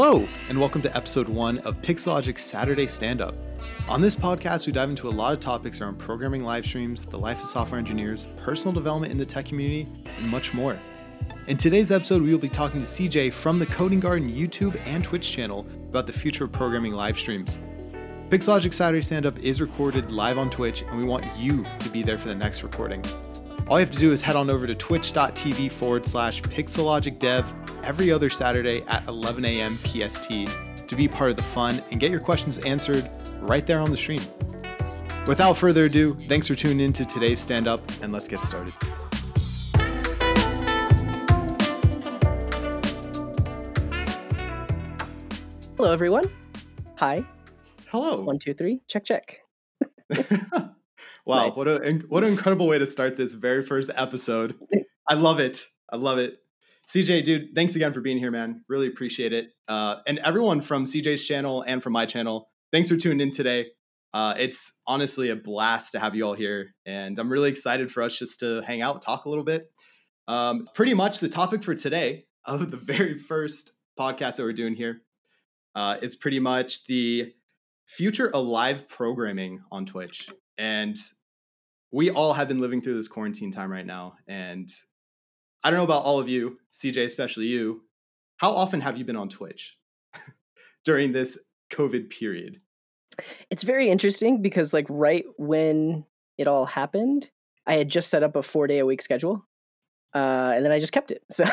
Hello, and welcome to episode 1 of PixLogic Saturday Stand-Up. On this podcast, we dive into a lot of topics around programming live streams, the life of software engineers, personal development in the tech community, and much more. In today's episode, we will be talking to CJ from the Coding Garden YouTube and Twitch channel about the future of programming live streams. PixLogic Saturday Stand-Up is recorded live on Twitch, and we want you to be there for the next recording. All you have to do is head on over to twitch.tv/pixelogicdev every other Saturday at 11 a.m. PST to be part of the fun and get your questions answered right there on the stream. Without further ado, thanks for tuning in to today's stand-up, and let's get started. Hello, everyone. Hi. Hello. 1, 2, 3. Check, check. Wow, nice. what an incredible way to start this very first episode. I love it. CJ, dude, thanks again for being here, man. Really appreciate it. And everyone from CJ's channel and from my channel, thanks for tuning in today. It's honestly a blast to have you all here. And I'm really excited for us just to hang out, talk a little bit. Pretty much the topic for today of the very first podcast that we're doing here is pretty much the future of live programming on Twitch. And we all have been living through this quarantine time right now. And I don't know about all of you, CJ, especially you. How often have you been on Twitch during this COVID period? It's very interesting because like right when it all happened, I had just set up a 4-day-a-week schedule and then I just kept it. So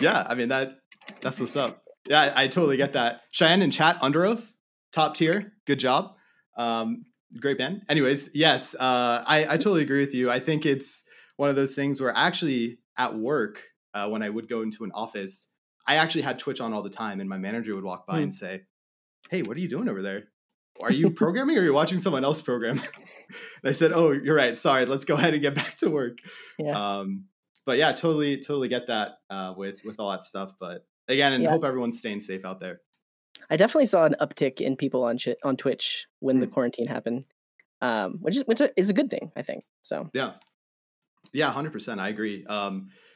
yeah, I mean, that's what's up. Yeah, I totally get that. Cheyenne in chat, Under Oath, top tier. Good job. Great band. Anyways, yes, I totally agree with you. I think it's one of those things where actually at work, when I would go into an office, I actually had Twitch on all the time and my manager would walk by and say, "Hey, what are you doing over there? Are you programming or are you watching someone else program?" And I said, "Oh, you're right. Sorry. Let's go ahead and get back to work." Yeah. But yeah, totally get that with all that stuff. But again, and hope everyone's staying safe out there. I definitely saw an uptick in people on Twitch when the quarantine happened, which is a good thing, I think. So yeah, 100%. I agree.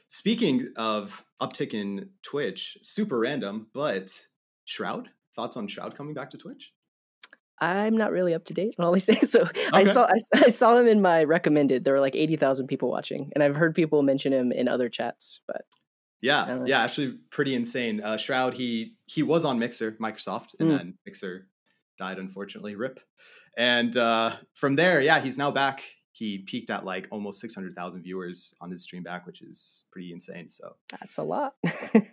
Speaking of uptick in Twitch, super random, but Shroud, thoughts on Shroud coming back to Twitch? I'm not really up to date on all these things. So okay. I saw him in my recommended. There were like 80,000 people watching, and I've heard people mention him in other chats, but. Yeah, actually pretty insane. Shroud, he was on Mixer, Microsoft, and then Mixer died, unfortunately, RIP. And from there, yeah, he's now back. He peaked at like almost 600,000 viewers on his stream back, which is pretty insane. So that's a lot.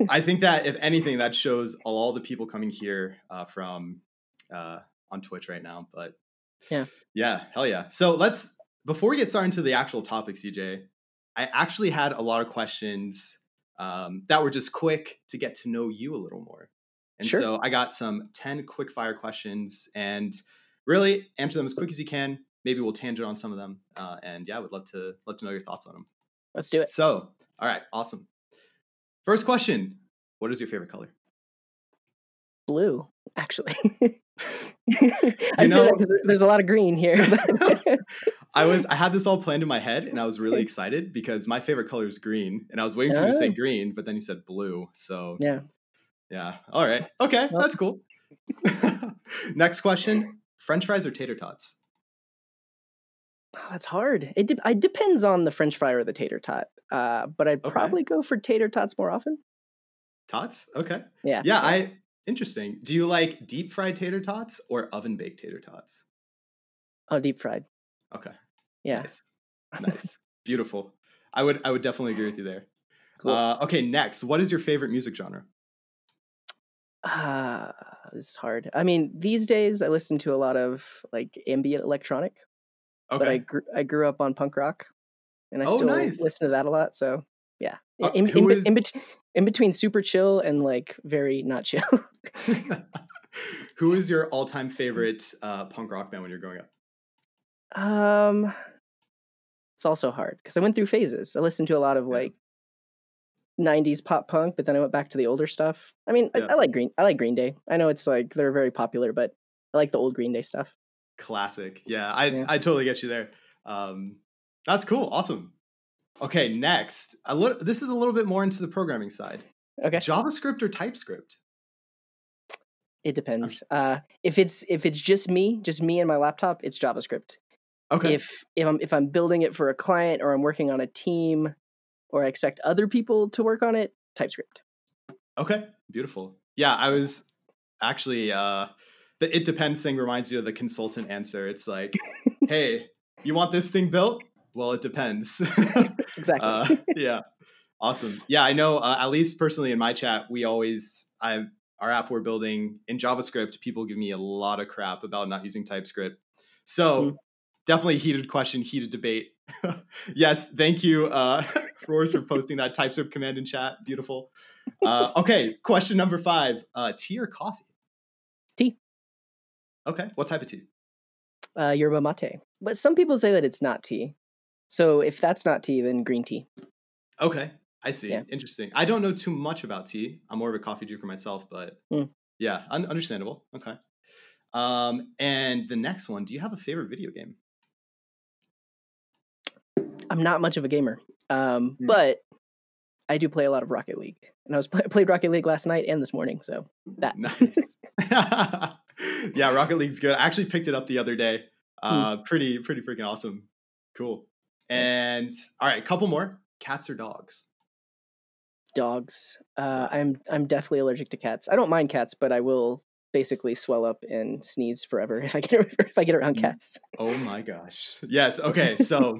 I think that if anything, that shows all the people coming here from on Twitch right now. But yeah, hell yeah. So before we get started into the actual topic, CJ, I actually had a lot of questions that were just quick to get to know you a little more. And so I got some 10 quick fire questions and really answer them as quick as you can. Maybe we'll tangent on some of them. And yeah, I would love to know your thoughts on them. Let's do it. So, all right. Awesome. First question. What is your favorite color? Blue, actually. I know because there's a lot of green here. I had this all planned in my head and I was really excited because my favorite color is green and I was waiting for you to say green, but then you said blue. So yeah. All right. Okay. Well, that's cool. Next question. French fries or tater tots? Oh, that's hard. It depends on the French fry or the tater tot, but I'd probably go for tater tots more often. Tots? Okay. Yeah. Yeah. Interesting. Do you like deep fried tater tots or oven baked tater tots? Oh, deep fried. Okay. Yeah. Nice. Beautiful. I would definitely agree with you there. Cool. Okay. Next, what is your favorite music genre? This is hard. I mean, these days I listen to a lot of like ambient electronic, but I grew up on punk rock and I still listen to that a lot. So yeah. In between super chill and like very not chill. Who is your all-time favorite punk rock band when you're growing up? It's also hard because I went through phases. I listened to a lot of like 90s pop punk, but then I went back to the older stuff. I mean, I like Green Day. I know it's like they're very popular, but I like the old Green Day stuff. Classic. Yeah, I totally get you there. That's cool. Awesome. Okay, next. This is a little bit more into the programming side. Okay. JavaScript or TypeScript? It depends. If it's just me and my laptop, it's JavaScript. Okay. If I'm building it for a client or I'm working on a team or I expect other people to work on it, TypeScript. Okay, beautiful. Yeah, I was actually the it depends thing reminds you of the consultant answer. It's like, hey, you want this thing built? Well, it depends. Exactly. Yeah. Awesome. Yeah, I know. At least personally in my chat, our app we're building in JavaScript, people give me a lot of crap about not using TypeScript. So definitely heated question, heated debate. Yes, thank you, Roars, for posting that TypeScript command in chat. Beautiful. Okay, question number 5, tea or coffee? Tea. Okay, what type of tea? Yerba mate. But some people say that it's not tea. So if that's not tea, then green tea. Okay, I see. Yeah. Interesting. I don't know too much about tea. I'm more of a coffee drinker myself, but yeah, understandable. Okay. And the next one, do you have a favorite video game? I'm not much of a gamer, but I do play a lot of Rocket League. And I played Rocket League last night and this morning, so that. Nice. Yeah, Rocket League's good. I actually picked it up the other day. Pretty freaking awesome. Cool. And all right, couple more. Cats or dogs? Dogs. I'm definitely allergic to cats. I don't mind cats, but I will basically swell up and sneeze forever if I get around cats. Oh my gosh. Yes. Okay. So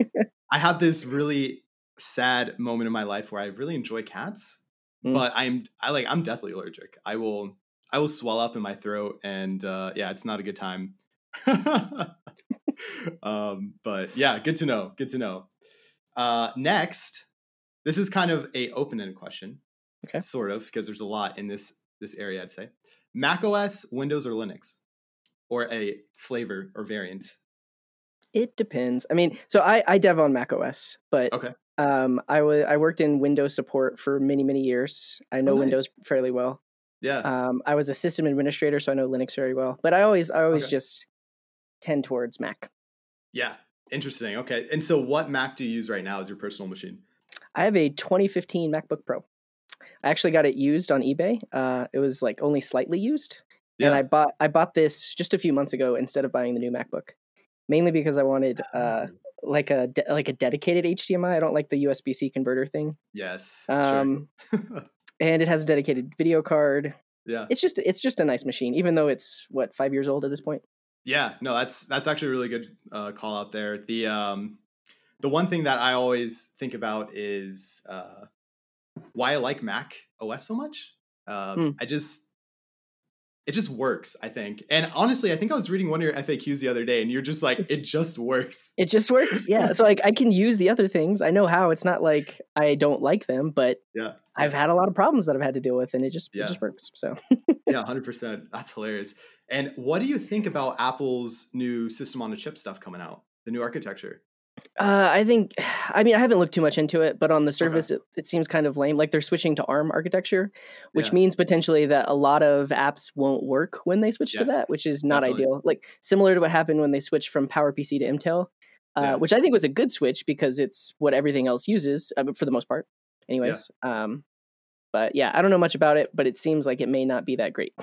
I have this really sad moment in my life where I really enjoy cats, but I'm deathly allergic. I will swell up in my throat, and yeah, it's not a good time. But yeah, good to know. Good to know. Next. This is kind of a open-ended question, okay. Sort of, because there's a lot in this area, I'd say. Mac OS, Windows, or Linux? Or a flavor or variant? It depends. I mean, so I dev on Mac OS, but okay. I worked in Windows support for many, many years. I know Windows fairly well. Yeah. I was a system administrator, so I know Linux very well. But I always just tend towards Mac. Yeah, interesting. Okay. And so what Mac do you use right now as your personal machine? I have a 2015 MacBook Pro. I actually got it used on eBay. It was like only slightly used. Yeah. And I bought this just a few months ago instead of buying the new MacBook, mainly because I wanted like a dedicated HDMI. I don't like the USB-C converter thing. Yes. Sure. And it has a dedicated video card. Yeah. It's just a nice machine, even though it's 5 years old at this point. Yeah. No, that's actually a really good call out there. The one thing that I always think about is why I like Mac OS so much. It just works, I think. And honestly, I think I was reading one of your FAQs the other day and you're just like, it just works. It just works. Yeah. So like I can use the other things. I know how. It's not like I don't like them, but yeah. I've had a lot of problems that I've had to deal with and it just works. So yeah, 100%. That's hilarious. And what do you think about Apple's new system on a chip stuff coming out? The new architecture? I haven't looked too much into it, but on the surface, it seems kind of lame. Like they're switching to ARM architecture, which means potentially that a lot of apps won't work when they switch to that, which is not ideal. Like similar to what happened when they switched from PowerPC to Intel, which I think was a good switch because it's what everything else uses for the most part. Anyways, but yeah, I don't know much about it, but it seems like it may not be that great.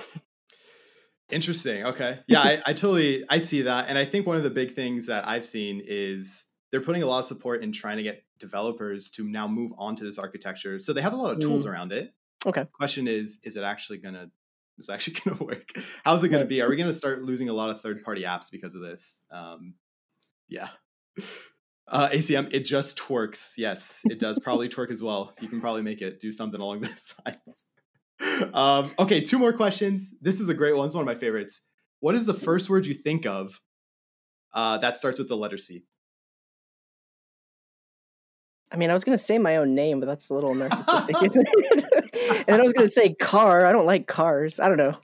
Interesting. Okay. Yeah, I see that. And I think one of the big things that I've seen is they're putting a lot of support in trying to get developers to now move on to this architecture. So they have a lot of tools around it. Okay. Question is it actually going to work? How's it going to be? Are we going to start losing a lot of third-party apps because of this? Yeah. ACM, it just twerks. Yes, it does probably twerk as well. You can probably make it do something along those lines. Okay, 2 more questions. This is a great one. It's one of my favorites. What is the first word you think of that starts with the letter C? I mean, I was going to say my own name, but that's a little narcissistic, isn't it? And then I was going to say car. I don't like cars. I don't know.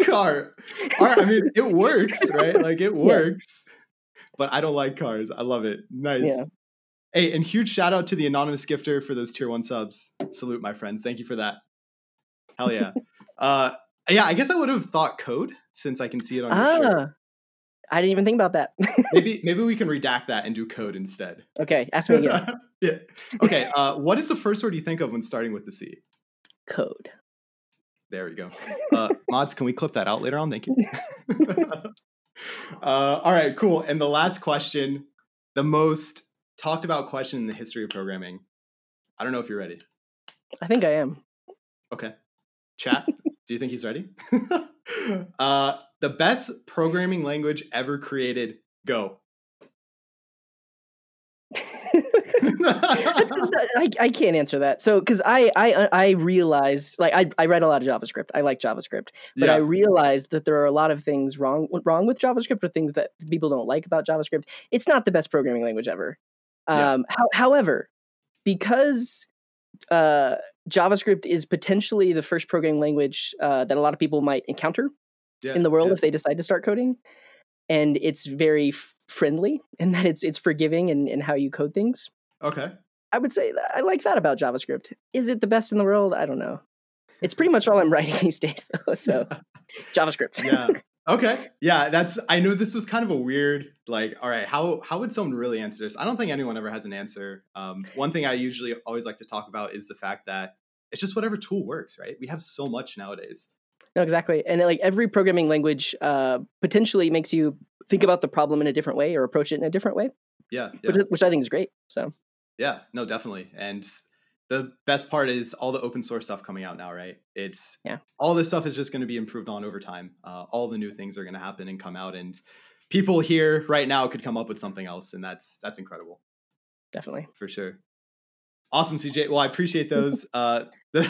Car. I mean, it works, right? Like it works, but I don't like cars. I love it. Nice. Yeah. Hey, and huge shout out to the anonymous gifter for those tier 1 subs. Salute, my friends. Thank you for that. Hell yeah. Yeah, I guess I would have thought code since I can see it on your shirt. I didn't even think about that. Maybe we can redact that and do code instead. Okay, ask me again. Yeah. Okay, what is the first word you think of when starting with the C? Code. There we go. Mods, can we clip that out later on? Thank you. All right, cool. And the last question, the most talked about question in the history of programming. I don't know if you're ready. I think I am. Okay. Chat, do you think he's ready? The best programming language ever created, go. I can't answer that. So, because I realized, like, I read a lot of JavaScript. I like JavaScript, but yeah. I realized that there are a lot of things wrong with JavaScript, or things that people don't like about JavaScript. It's not the best programming language ever. However, because JavaScript is potentially the first programming language that a lot of people might encounter in the world if they decide to start coding. And it's very friendly, and that it's forgiving in how you code things. Okay. I would say that I like that about JavaScript. Is it the best in the world? I don't know. It's pretty much all I'm writing these days, though. So JavaScript. Yeah. Okay. Yeah. That's, I know this was kind of a weird, like, all right, how would someone really answer this? I don't think anyone ever has an answer. One thing I usually always like to talk about is the fact that it's just whatever tool works, right? We have so much nowadays. No, exactly. And like every programming language potentially makes you think about the problem in a different way or approach it in a different way. Yeah. Which I think is great. So. Yeah, no, definitely. And the best part is all the open source stuff coming out now, right? It's all this stuff is just going to be improved on over time. All the new things are going to happen and come out, and people here right now could come up with something else. And that's incredible. Definitely. For sure. Awesome, CJ. Well, I appreciate those. They're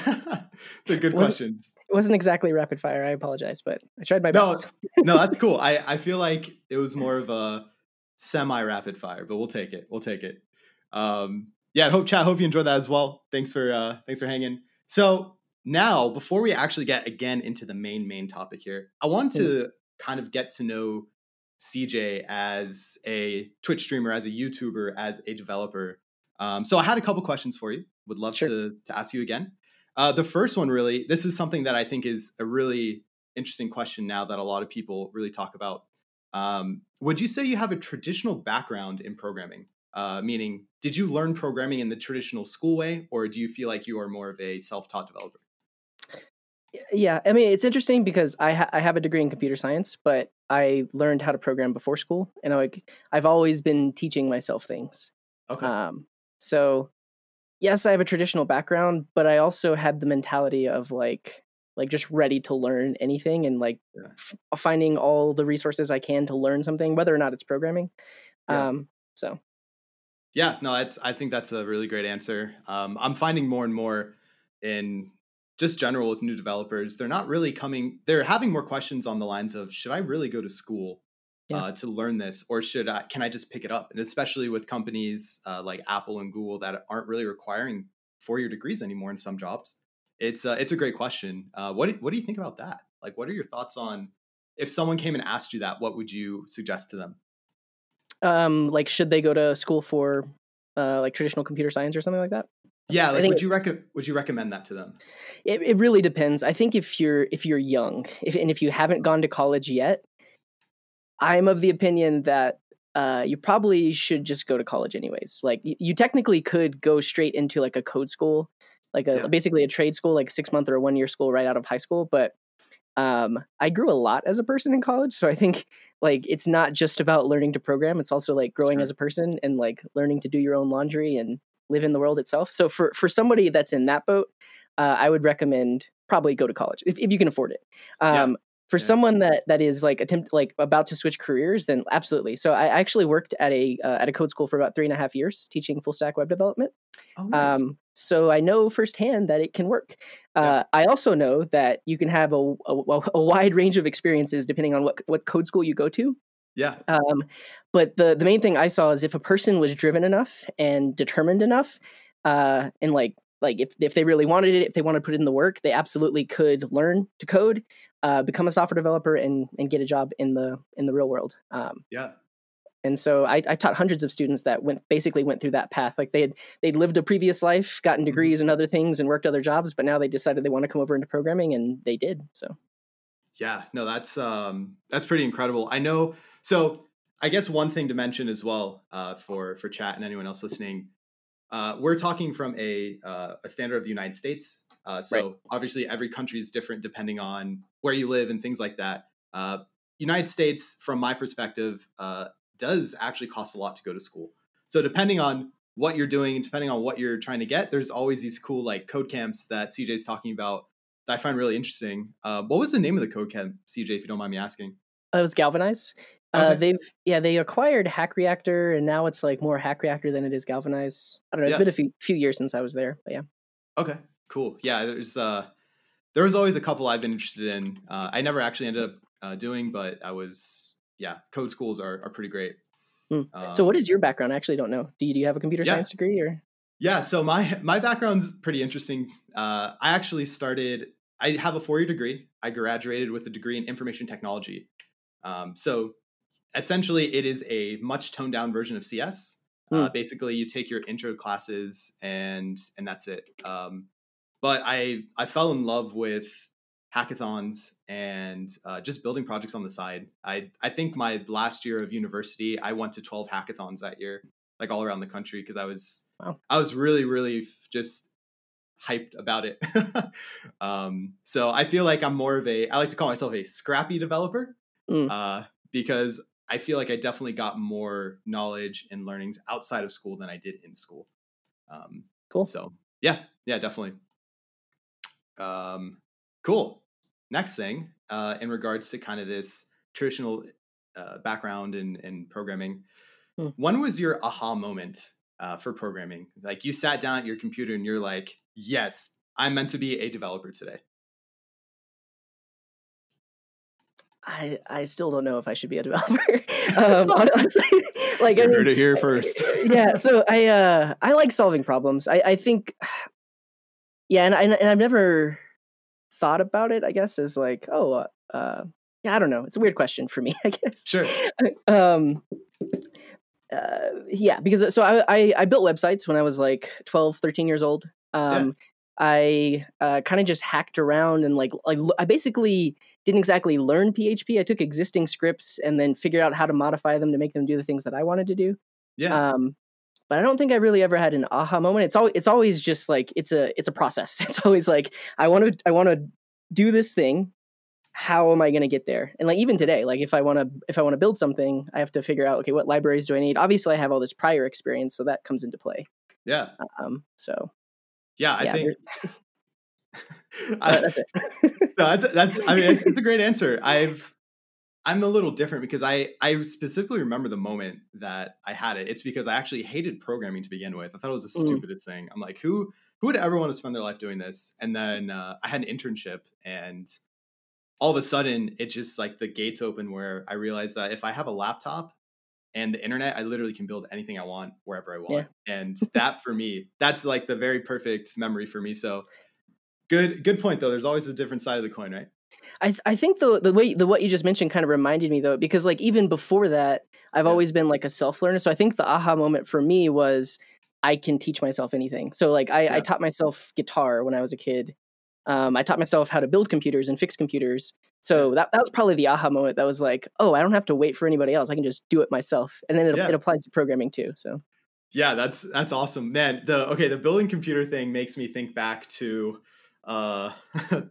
good questions. It wasn't exactly rapid fire. I apologize, but I tried my best. No, that's cool. I feel like it was more of a semi rapid fire, but we'll take it. We'll take it. Yeah, hope you enjoyed that as well. Thanks for hanging. So now, before we actually get again into the main topic here, I want to kind of get to know CJ as a Twitch streamer, as a YouTuber, as a developer. So I had a couple questions for you. Would love to ask you again. The first one, really, this is something that I think is a really interesting question now that a lot of people really talk about. Would you say you have a traditional background in programming? Meaning, did you learn programming in the traditional school way, or do you feel like you are more of a self-taught developer? Yeah, I mean, it's interesting because I have a degree in computer science, but I learned how to program before school, and I've always been teaching myself things. Okay. So, yes, I have a traditional background, but I also had the mentality of like just ready to learn anything, and finding all the resources I can to learn something, whether or not it's programming. Yeah. So. Yeah, no, I think that's a really great answer. I'm finding more and more in just general with new developers, they're having more questions on the lines of, should I really go to school to learn this, or can I just pick it up? And especially with companies like Apple and Google that aren't really requiring four-year degrees anymore in some jobs. It's a great question. What do you think about that? Like, what are your thoughts on, if someone came and asked you that, what would you suggest to them? Like, should they go to school for like traditional computer science or something like that? Yeah, like, would you recommend that to them? It really depends. I think if you're young, if you haven't gone to college yet, I'm of the opinion that you probably should just go to college anyways. Like, you technically could go straight into like a code school, like basically a trade school, like 6-month or a 1-year school right out of high school, but I grew a lot as a person in college. So I think like, it's not just about learning to program. It's also like growing as a person and like learning to do your own laundry and live in the world itself. So for somebody that's in that boat, I would recommend probably go to college if you can afford it. For someone that is like about to switch careers, then absolutely. So I actually worked at a code school for about 3.5 years teaching full stack web development. Oh, nice. So I know firsthand that it can work. I also know that you can have a wide range of experiences depending on what code school you go to. Yeah. But the main thing I saw is if a person was driven enough and determined enough, and like if they really wanted it, if they wanted to put in the work, they absolutely could learn to code, become a software developer, and get a job in the real world. And so I taught hundreds of students that basically went through that path. Like they'd lived a previous life, gotten degrees and other things and worked other jobs, but now they decided they want to come over into programming, and they did. So. Yeah, no, that's pretty incredible. I know. So I guess one thing to mention as well, for chat and anyone else listening, we're talking from a standard of the United States. So right. Obviously every country is different depending on where you live and things like that. United States, from my perspective, does actually cost a lot to go to school. So depending on what you're doing, depending on what you're trying to get, there's always these cool like code camps that CJ's talking about that I find really interesting. What was the name of the code camp, CJ, if you don't mind me asking? It was Galvanize. Okay. They acquired Hack Reactor, and now it's like more Hack Reactor than it is Galvanize. I don't know. It's been a few years since I was there, but yeah. Okay, cool. Yeah, there was always a couple I've been interested in. I never actually ended up doing, but I was code schools are pretty great. So what is your background? I actually don't know. Do you have a computer science degree or? Yeah, so my background's pretty interesting. I have a 4-year degree. I graduated with a degree in information technology. So essentially it is a much toned down version of CS. Basically you take your intro classes and that's it. But I fell in love with hackathons and just building projects on the side. I think my last year of university, I went to 12 hackathons that year, like all around the country, because I was really, really just hyped about it. So I feel like I'm more of I like to call myself a scrappy developer because I feel like I definitely got more knowledge and learnings outside of school than I did in school. Cool. So yeah, definitely. Cool. Next thing, in regards to kind of this traditional background in programming, when was your aha moment for programming? Like you sat down at your computer and you're like, yes, I'm meant to be a developer today. I still don't know if I should be a developer. Honestly, like I heard it here first. Yeah. So I like solving problems. I think, and I've never thought about it, I guess, is like, I don't know. It's a weird question for me, I guess. Sure. Because so I built websites when I was like 12, 13 years old. I kind of just hacked around and like I basically didn't exactly learn PHP. I took existing scripts and then figured out how to modify them to make them do the things that I wanted to do. Yeah. But I don't think I really ever had an aha moment. It's always just like it's a process. It's always like I want to do this thing. How am I going to get there? And like even today, like if I want to build something, I have to figure out, okay, what libraries do I need? Obviously, I have all this prior experience, so that comes into play. Yeah. I think that's it. It's a great answer. I'm a little different because I specifically remember the moment that I had it. It's because I actually hated programming to begin with. I thought it was the stupidest thing. I'm like, who would ever want to spend their life doing this? And then I had an internship and all of a sudden it just like the gates open where I realized that if I have a laptop and the internet, I literally can build anything I want wherever I want. Yeah. And that for me, that's like the very perfect memory for me. So good point though. There's always a different side of the coin, right? I think the way what you just mentioned kind of reminded me though, because like even before that, I've always been like a self-learner. So I think the aha moment for me was I can teach myself anything. So like I taught myself guitar when I was a kid. I taught myself how to build computers and fix computers. So that was probably the aha moment that was like, oh, I don't have to wait for anybody else. I can just do it myself. And then it applies to programming too. So yeah, that's awesome, man. The building computer thing makes me think back to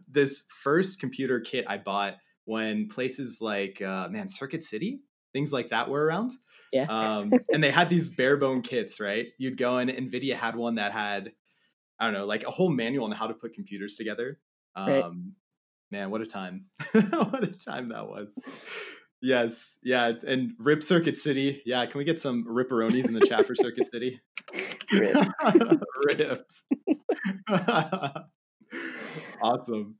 this first computer kit I bought when places like Circuit City, things like that were around. Yeah. And they had these bare bone kits, right? You'd go in, NVIDIA had one that had, I don't know, like a whole manual on how to put computers together. Right. Man, what a time. What a time that was. Yes. Yeah. And RIP Circuit City. Yeah. Can we get some ripperonis in the chat for Circuit City? RIP. Awesome.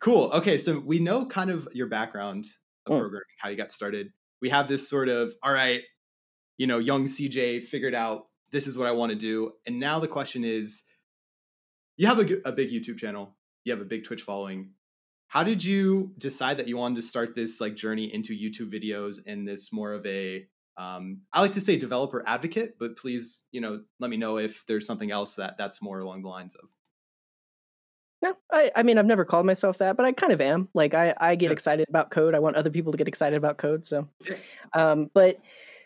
Cool. Okay. So we know kind of your background of programming, how you got started. We have this sort of, all right, young CJ figured out this is what I want to do. And now the question is, you have a big YouTube channel. You have a big Twitch following. How did you decide that you wanted to start this like journey into YouTube videos and this more of a, I like to say developer advocate, but please, let me know if there's something else that's more along the lines of. No, I mean, I've never called myself that, but I kind of am. Like I get excited about code. I want other people to get excited about code. So, but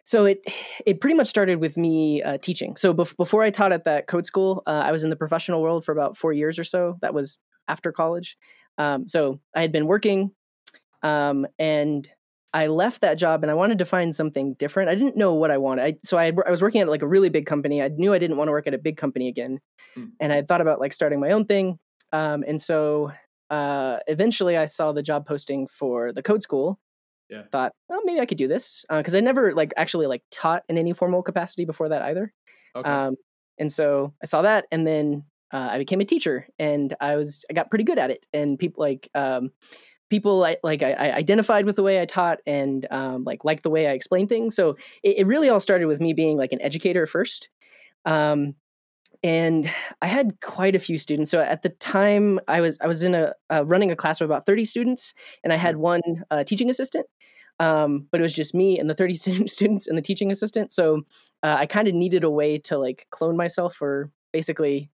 So it pretty much started with me teaching. So before I taught at that code school, I was in the professional world for about 4 years or so. That was after college. So I had been working and I left that job and I wanted to find something different. I didn't know what I wanted. I was working at like a really big company. I knew I didn't want to work at a big company again. And I had thought about like starting my own thing. And so eventually I saw the job posting for the code school. Yeah. Thought, well, maybe I could do this because I never like actually like taught in any formal capacity before that either. Okay. And so I saw that, and then I became a teacher, and I got pretty good at it. And people I identified with the way I taught, and like the way I explained things. So it really all started with me being like an educator first. And I had quite a few students. So at the time, I was in running a class with about 30 students, and I had one teaching assistant. But it was just me and the 30 students and the teaching assistant. So I kind of needed a way to like clone myself, or basically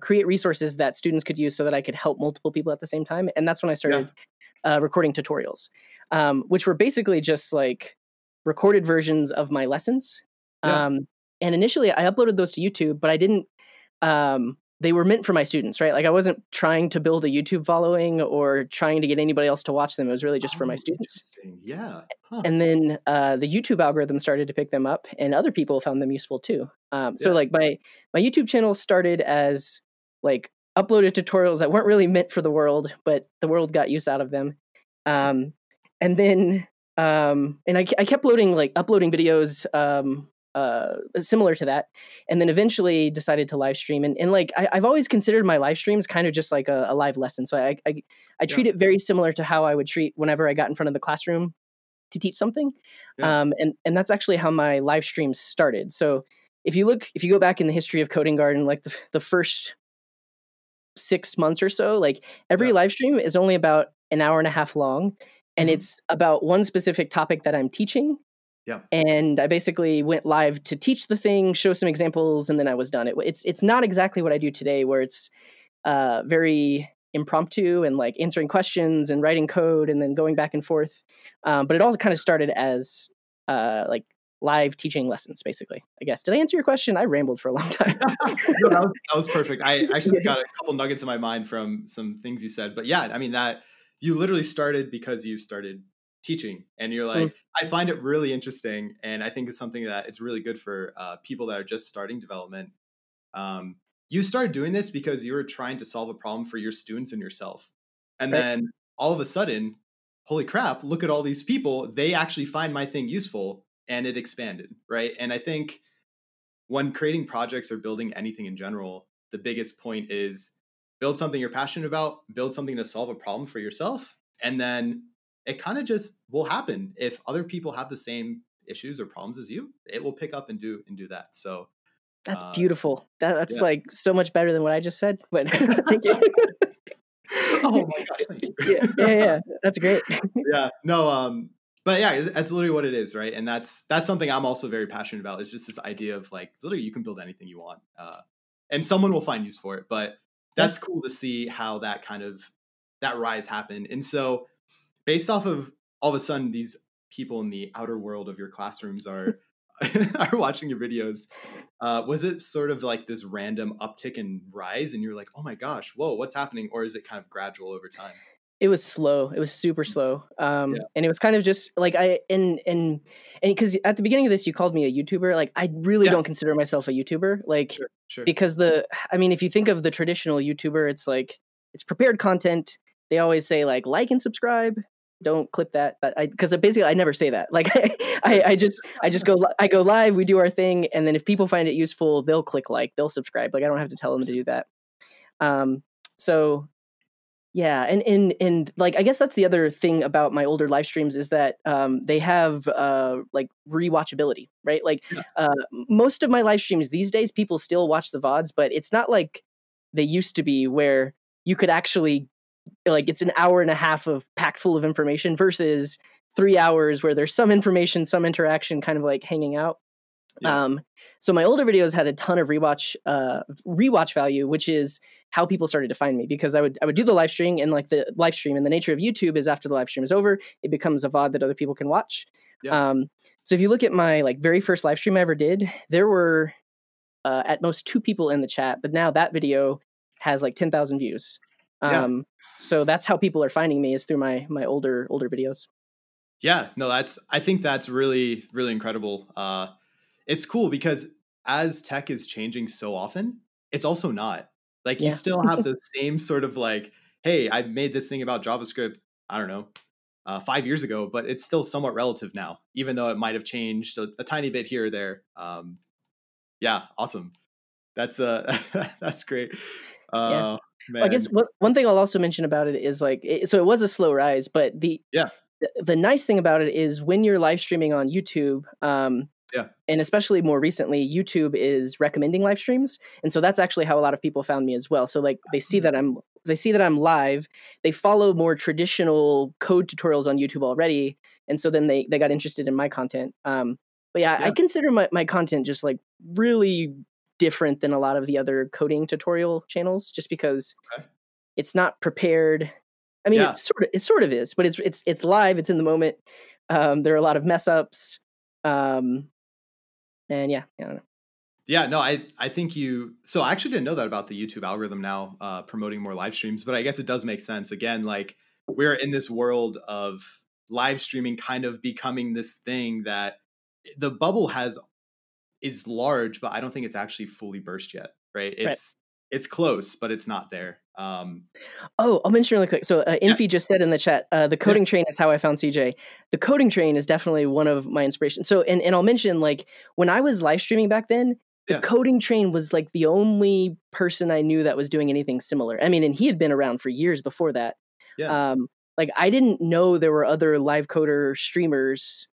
create resources that students could use so that I could help multiple people at the same time. And that's when I started recording tutorials, which were basically just like recorded versions of my lessons. Yeah. And initially I uploaded those to YouTube, but I didn't, they were meant for my students, right? Like I wasn't trying to build a YouTube following or trying to get anybody else to watch them. It was really just for my students. Yeah. Huh. And then the YouTube algorithm started to pick them up, and other people found them useful too. So like my YouTube channel started as like uploaded tutorials that weren't really meant for the world, but the world got use out of them. And then, I kept uploading videos, similar to that, and then eventually decided to live stream. And like I've always considered my live streams kind of just like a live lesson. So I treat it very similar to how I would treat whenever I got in front of the classroom to teach something. Yeah. And that's actually how my live streams started. So if you go back in the history of Coding Garden, like the first 6 months or so, like every live stream is only about an hour and a half long, and it's about one specific topic that I'm teaching. Yeah. And I basically went live to teach the thing, show some examples, and then I was done. It's not exactly what I do today, where it's very impromptu and like answering questions and writing code and then going back and forth. But it all kind of started as like live teaching lessons, basically, I guess. Did I answer your question? I rambled for a long time. No, that was perfect. I actually got a couple nuggets in my mind from some things you said. But yeah, I mean, that you literally started because you started teaching, and you're like, I find it really interesting, and I think it's something that it's really good for people that are just starting development. You started doing this because you were trying to solve a problem for your students and yourself, and then all of a sudden, holy crap, look at all these people, they actually find my thing useful, and it expanded, right? And I think when creating projects or building anything in general, the biggest point is build something you're passionate about, build something to solve a problem for yourself, and then it kind of just will happen. If other people have the same issues or problems as you, it will pick up and do that. So that's beautiful. That's like so much better than what I just said. But thank you. Oh my gosh, thank you. Yeah, that's great. Yeah, no, but yeah, that's literally what it is, right? And that's something I'm also very passionate about. It's just this idea of like literally you can build anything you want, and someone will find use for it. But that's cool to see how that kind of that rise happened, and so. Based off of all of a sudden, these people in the outer world of your classrooms are watching your videos. Was it sort of like this random uptick and rise, and you're like, oh my gosh, whoa, what's happening? Or is it kind of gradual over time? It was slow. It was super slow. And it was kind of just like and because at the beginning of this, you called me a YouTuber. Like I really don't consider myself a YouTuber. Like sure. Because if you think of the traditional YouTuber, it's like it's prepared content. They always say like and subscribe. Don't clip that. Because basically I never say that. Like I just go live. We do our thing, and then if people find it useful, they'll click like, they'll subscribe. Like I don't have to tell them to do that. So yeah, and like I guess that's the other thing about my older live streams is that they have like rewatchability, right? Like most of my live streams these days, people still watch the VODs, but it's not like they used to be where you could actually. Like it's an hour and a half of packed full of information versus 3 hours where there's some information, some interaction kind of like hanging out. Yeah. So my older videos had a ton of rewatch value, which is how people started to find me, because I would do the live stream, and like the live stream and the nature of YouTube is after the live stream is over, it becomes a VOD that other people can watch. Yeah. So if you look at my like very first live stream I ever did, there were at most 2 people in the chat, but now that video has like 10,000 views. So that's how people are finding me, is through my older videos. Yeah, no, I think that's really, really incredible. It's cool because as tech is changing so often, it's also not. Like, you still have the same sort of like, hey, I made this thing about JavaScript, I don't know, 5 years ago, but it's still somewhat relative now, even though it might have changed a tiny bit here or there. Yeah, awesome. That's that's great. Man. I guess one thing I'll also mention about it is like, so it was a slow rise, but the nice thing about it is when you're live streaming on YouTube, and especially more recently, YouTube is recommending live streams, and so that's actually how a lot of people found me as well. So like they see that I'm live, they follow more traditional code tutorials on YouTube already, and so then they got interested in my content. But I consider my content just like really different than a lot of the other coding tutorial channels, just because it's not prepared. I mean, it sort of is, but it's live. It's in the moment. There are a lot of mess ups. I don't know. Yeah, no, I think so I actually didn't know that about the YouTube algorithm now promoting more live streams, but I guess it does make sense. Again, like, we're in this world of live streaming kind of becoming this thing that the bubble is large, but I don't think it's actually fully burst yet. Right. It's close, but it's not there. I'll mention really quick. So Infi just said in the chat, the coding train is how I found CJ. The coding train is definitely one of my inspirations. So, and I'll mention, like, when I was live streaming back then, the coding train was like the only person I knew that was doing anything similar. I mean, and he had been around for years before that. Yeah. Like, I didn't know there were other live coder streamers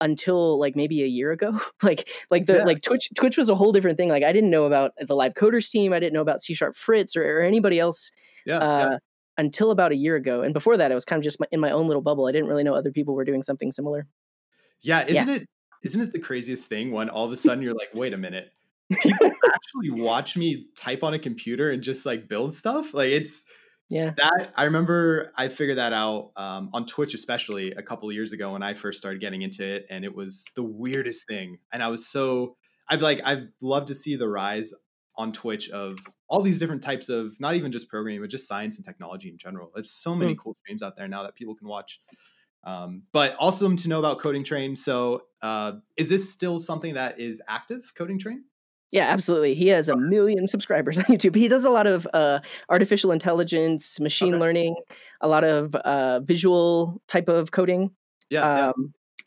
until like maybe a year ago. Like Twitch was a whole different thing. Like, I didn't know about the Live Coders team. I didn't know about C Sharp Fritz or anybody else until about a year ago. And before that, I was kind of just in my own little bubble. I didn't really know other people were doing something similar. Yeah. Isn't it the craziest thing when all of a sudden you're like, wait a minute, people actually watch me type on a computer and just like build stuff? Like, it's, yeah, that I remember I figured that out on Twitch, especially a couple of years ago when I first started getting into it. And it was the weirdest thing. And I've loved to see the rise on Twitch of all these different types of, not even just programming, but just science and technology in general. It's so many cool streams out there now that people can watch. But awesome to know about Coding Train. So is this still something that is active, Coding Train? Yeah, absolutely. He has 1 million subscribers on YouTube. He does a lot of artificial intelligence, machine learning, a lot of visual type of coding. Yeah,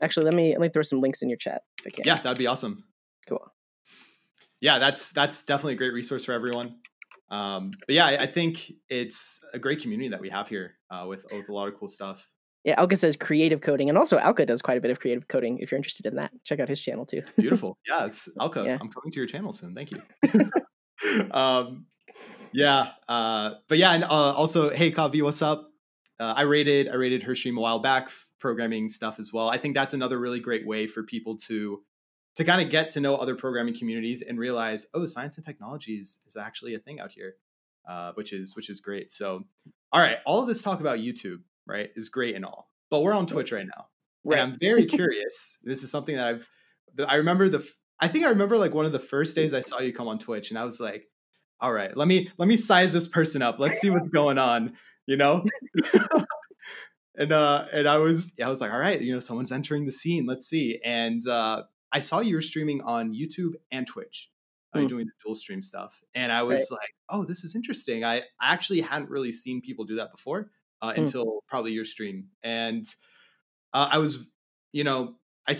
actually, let me throw some links in your chat if I can. Yeah, that'd be awesome. Cool. Yeah, that's definitely a great resource for everyone. But yeah, I think it's a great community that we have here with a lot of cool stuff. Yeah, Alka says creative coding, and also Alka does quite a bit of creative coding. If you're interested in that, check out his channel too. Beautiful. Yeah, it's Alka. Yeah. I'm coming to your channel soon. Thank you. But yeah, and also, hey, Kavi, what's up? I rated her stream a while back, programming stuff as well. I think that's another really great way for people to kind of get to know other programming communities and realize, oh, science and technology is actually a thing out here, which is great. So, all right, all of this talk about YouTube, right, is great and all, but we're on Twitch right now. Right. And I'm very curious. This is something that I remember like one of the first days I saw you come on Twitch, and I was like, all right, let me size this person up. Let's see what's going on, you know? And I was like, all right, you know, someone's entering the scene. Let's see. And I saw you were streaming on YouTube and Twitch, doing the dual stream stuff. And I was like, oh, this is interesting. I actually hadn't really seen people do that before. Until probably your stream. And I saw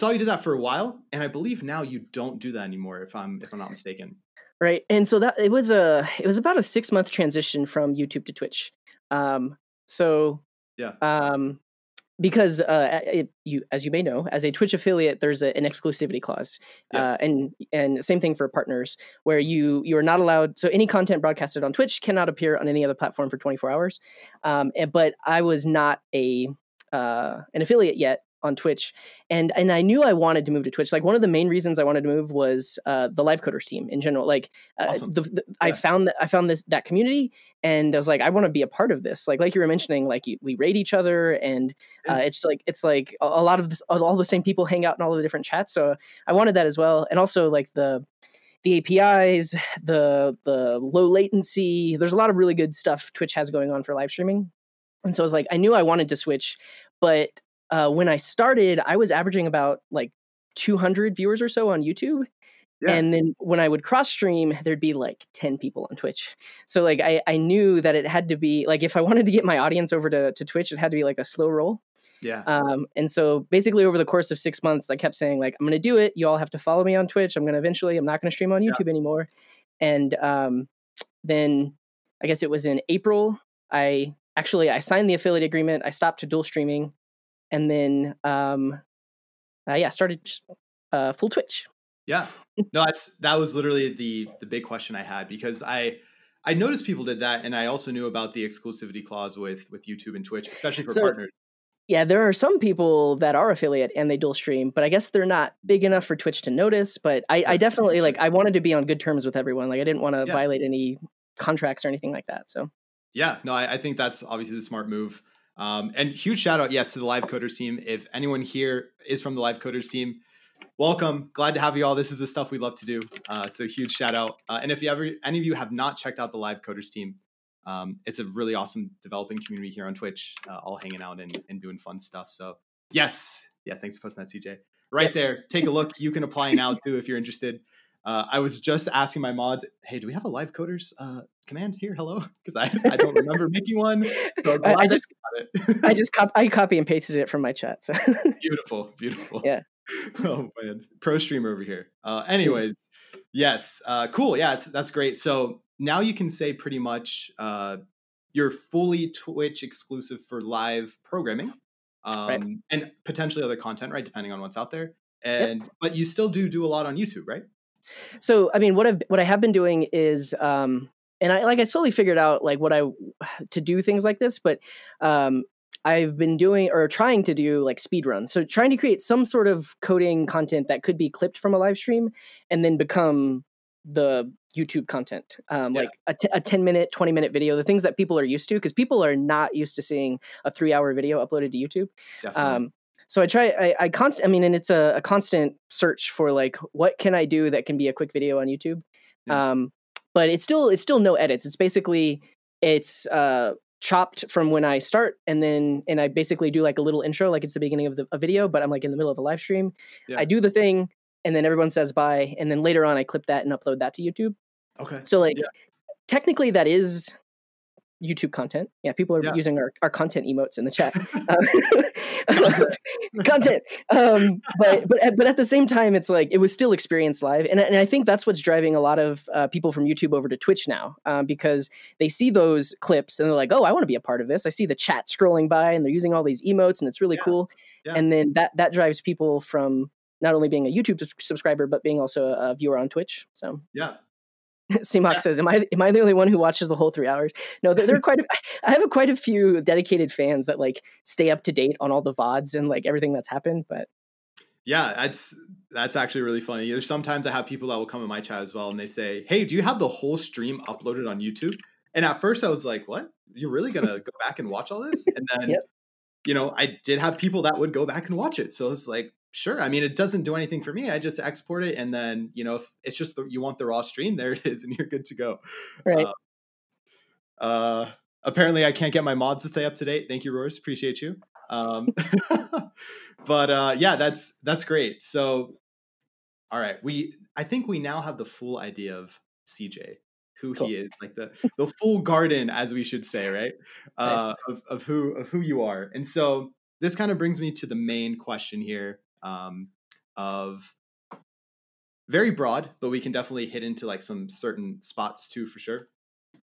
you do that for a while, and I believe now you don't do that anymore, if I'm not mistaken. Right. And so that it was about a 6-month transition from YouTube to Twitch. Because as you may know, as a Twitch affiliate, there's an exclusivity clause. Yes. And same thing for partners, where you are not allowed. So any content broadcasted on Twitch cannot appear on any other platform for 24 hours. But I was not an affiliate yet, on Twitch, and I knew I wanted to move to Twitch. Like, one of the main reasons I wanted to move was the LiveCoders team in general. Like, awesome. I found that community, and I was like, I want to be a part of this. Like you were mentioning, like we raid each other, and it's like a lot of this, all the same people hang out in all the different chats. So I wanted that as well, and also like the APIs, the low latency. There's a lot of really good stuff Twitch has going on for live streaming, and so I was like, I knew I wanted to switch, but when I started, I was averaging about like 200 viewers or so on YouTube. Yeah. And then when I would cross stream, there'd be like 10 people on Twitch. So like, I knew that it had to be like, if I wanted to get my audience over to Twitch, it had to be like a slow roll. Yeah. And so basically over the course of 6 months, I kept saying like, I'm going to do it. You all have to follow me on Twitch. I'm not going to stream on YouTube anymore. And then I guess it was in April. I signed the affiliate agreement. I stopped dual streaming. And then, started full Twitch. Yeah, no, that was literally the big question I had, because I noticed people did that, and I also knew about the exclusivity clause with YouTube and Twitch, especially for partners. Yeah, there are some people that are affiliate and they dual stream, but I guess they're not big enough for Twitch to notice. But I definitely I wanted to be on good terms with everyone. Like, I didn't want to violate any contracts or anything like that. So yeah, no, I think that's obviously the smart move. And huge shout out, yes, to the LiveCoders team. If anyone here is from the LiveCoders team, welcome. Glad to have you all. This is the stuff we love to do. So huge shout out. And if any of you have not checked out the LiveCoders team, it's a really awesome developing community here on Twitch, all hanging out and doing fun stuff. So yes. Yeah. Thanks for posting that, CJ. Right there. Take a look. You can apply now too, if you're interested. I was just asking my mods, hey, do we have a LiveCoders command here? Hello? Because I don't remember making one. So I copy and pasted it from my chat. So. Beautiful. Yeah. Oh, man. Pro streamer over here. Anyways, yes. Cool. Yeah, that's great. So now you can say pretty much you're fully Twitch exclusive for live programming and potentially other content, right? Depending on what's out there. But you still do a lot on YouTube, right? So, I mean, what I have been doing is, and I slowly figured out like to do things like this, but, I've been doing or trying to do like speed runs. So trying to create some sort of coding content that could be clipped from a live stream and then become the YouTube content, like a 10 minute, 20 minute video, the things that people are used to, because people are not used to seeing a 3-hour video uploaded to YouTube. Definitely. So and it's a constant search for like, what can I do that can be a quick video on YouTube? Yeah. But it's still no edits. It's basically, chopped from when I start and I basically do like a little intro, like it's the beginning of a video, but I'm like in the middle of a live stream. Yeah. I do the thing and then everyone says bye. And then later on I clip that and upload that to YouTube. Okay. So technically that is YouTube content. Yeah, people are using our content emotes in the chat. Content. But at the same time, it's like it was still experienced live, and I think that's what's driving a lot of people from YouTube over to Twitch now, because they see those clips and they're like, oh, I want to be a part of this. I see the chat scrolling by and they're using all these emotes and it's really cool. Yeah. And then that drives people from not only being a YouTube subscriber but being also a viewer on Twitch. So yeah. Seamock says, am I the only one who watches the whole 3 hours? No, there are I have quite a few dedicated fans that like stay up to date on all the VODs and like everything that's happened. But yeah, that's actually really funny. There's sometimes I have people that will come in my chat as well and they say, hey, do you have the whole stream uploaded on YouTube? And at first I was like, what? You're really going to go back and watch all this? And then, I did have people that would go back and watch it. So it's like, sure. I mean, it doesn't do anything for me. I just export it. And then, if it's just you want the raw stream, there it is. And you're good to go. Right. Apparently, I can't get my mods to stay up to date. Thank you, Royce. Appreciate you. But that's great. So, all right. I think we now have the full idea of CJ, who he is, like the full garden, as we should say, right? Nice. Of who you are. And so this kind of brings me to the main question here. Of very broad, but we can definitely hit into like some certain spots too, for sure.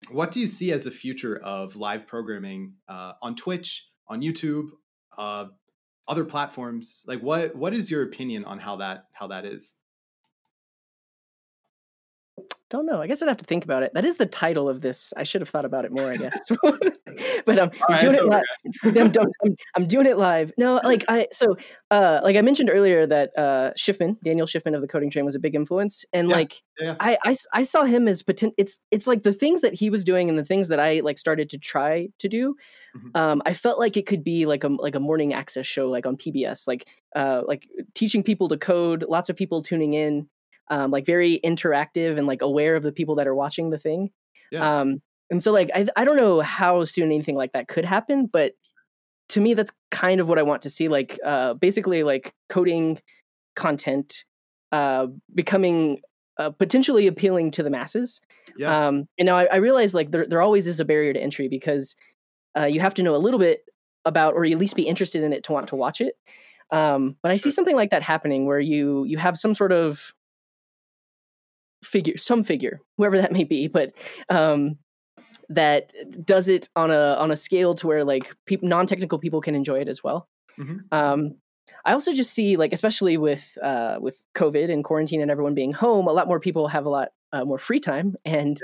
What do you see as the future of live programming on Twitch, on YouTube, other platforms? Like, what is your opinion on how that is? Don't know. I guess I'd have to think about it. That is the title of this. I should have thought about it more, I guess. But I'm doing it live. No, like like I mentioned earlier that Shiffman, Daniel Shiffman of The Coding Train was a big influence. And I saw him as it's like the things that he was doing and the things that I like started to try to do. Mm-hmm. I felt like it could be like a morning access show, like on PBS, like teaching people to code, lots of people tuning in. Like very interactive and like aware of the people that are watching the thing. Yeah. And so like, I don't know how soon anything like that could happen, but to me, that's kind of what I want to see. Like basically like coding content becoming potentially appealing to the masses. Yeah. And now I realize like there always is a barrier to entry because you have to know a little bit about, or at least be interested in it to want to watch it. But I see something like that happening where you have some sort of figure, whoever that may be, but that does it on a scale to where like non-technical people can enjoy it as well. Mm-hmm. I also just see like, especially with COVID and quarantine and everyone being home, a lot more people have a lot more free time and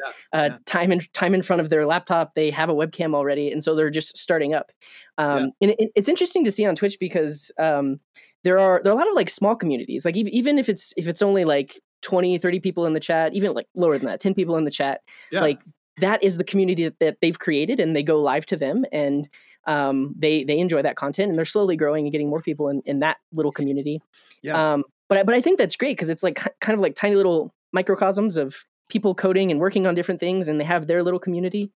time in front of their laptop. They have a webcam already, and so they're just starting up. And it's interesting to see on Twitch because there are a lot of like small communities. Like even if it's only like 20, 30 people in the chat, even like lower than that, 10 people in the chat. Yeah. Like that is the community that they've created, and they go live to them, and they enjoy that content, and they're slowly growing and getting more people in that little community. Yeah. But I think that's great because it's like kind of like tiny little microcosms of people coding and working on different things, and they have their little community.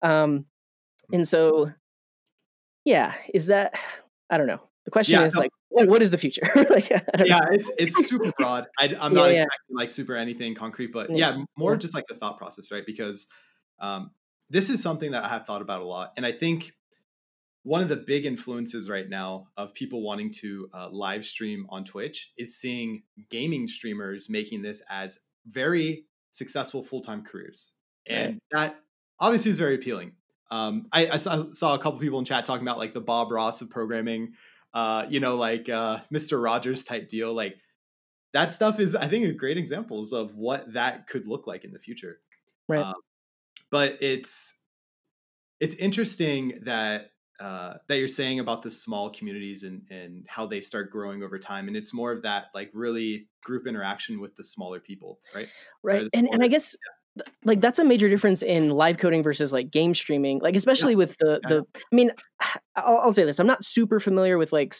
And so, yeah, is that, I don't know. The question is like, what is the future? Like, I don't know. It's super broad. I'm not expecting like super anything concrete, but more just like the thought process, right? Because this is something that I have thought about a lot. And I think one of the big influences right now of people wanting to live stream on Twitch is seeing gaming streamers making this as very successful full-time careers. And that obviously is very appealing. I saw a couple people in chat talking about like the Bob Ross of programming, Mr. Rogers type deal. Like that stuff is, I think, great examples of what that could look like in the future. Right. But it's interesting that you're saying about the small communities and how they start growing over time. And it's more of that like really group interaction with the smaller people. Right. Right. And I guess like that's a major difference in live coding versus like game streaming, like especially with the I mean, I'll say this, I'm not super familiar with like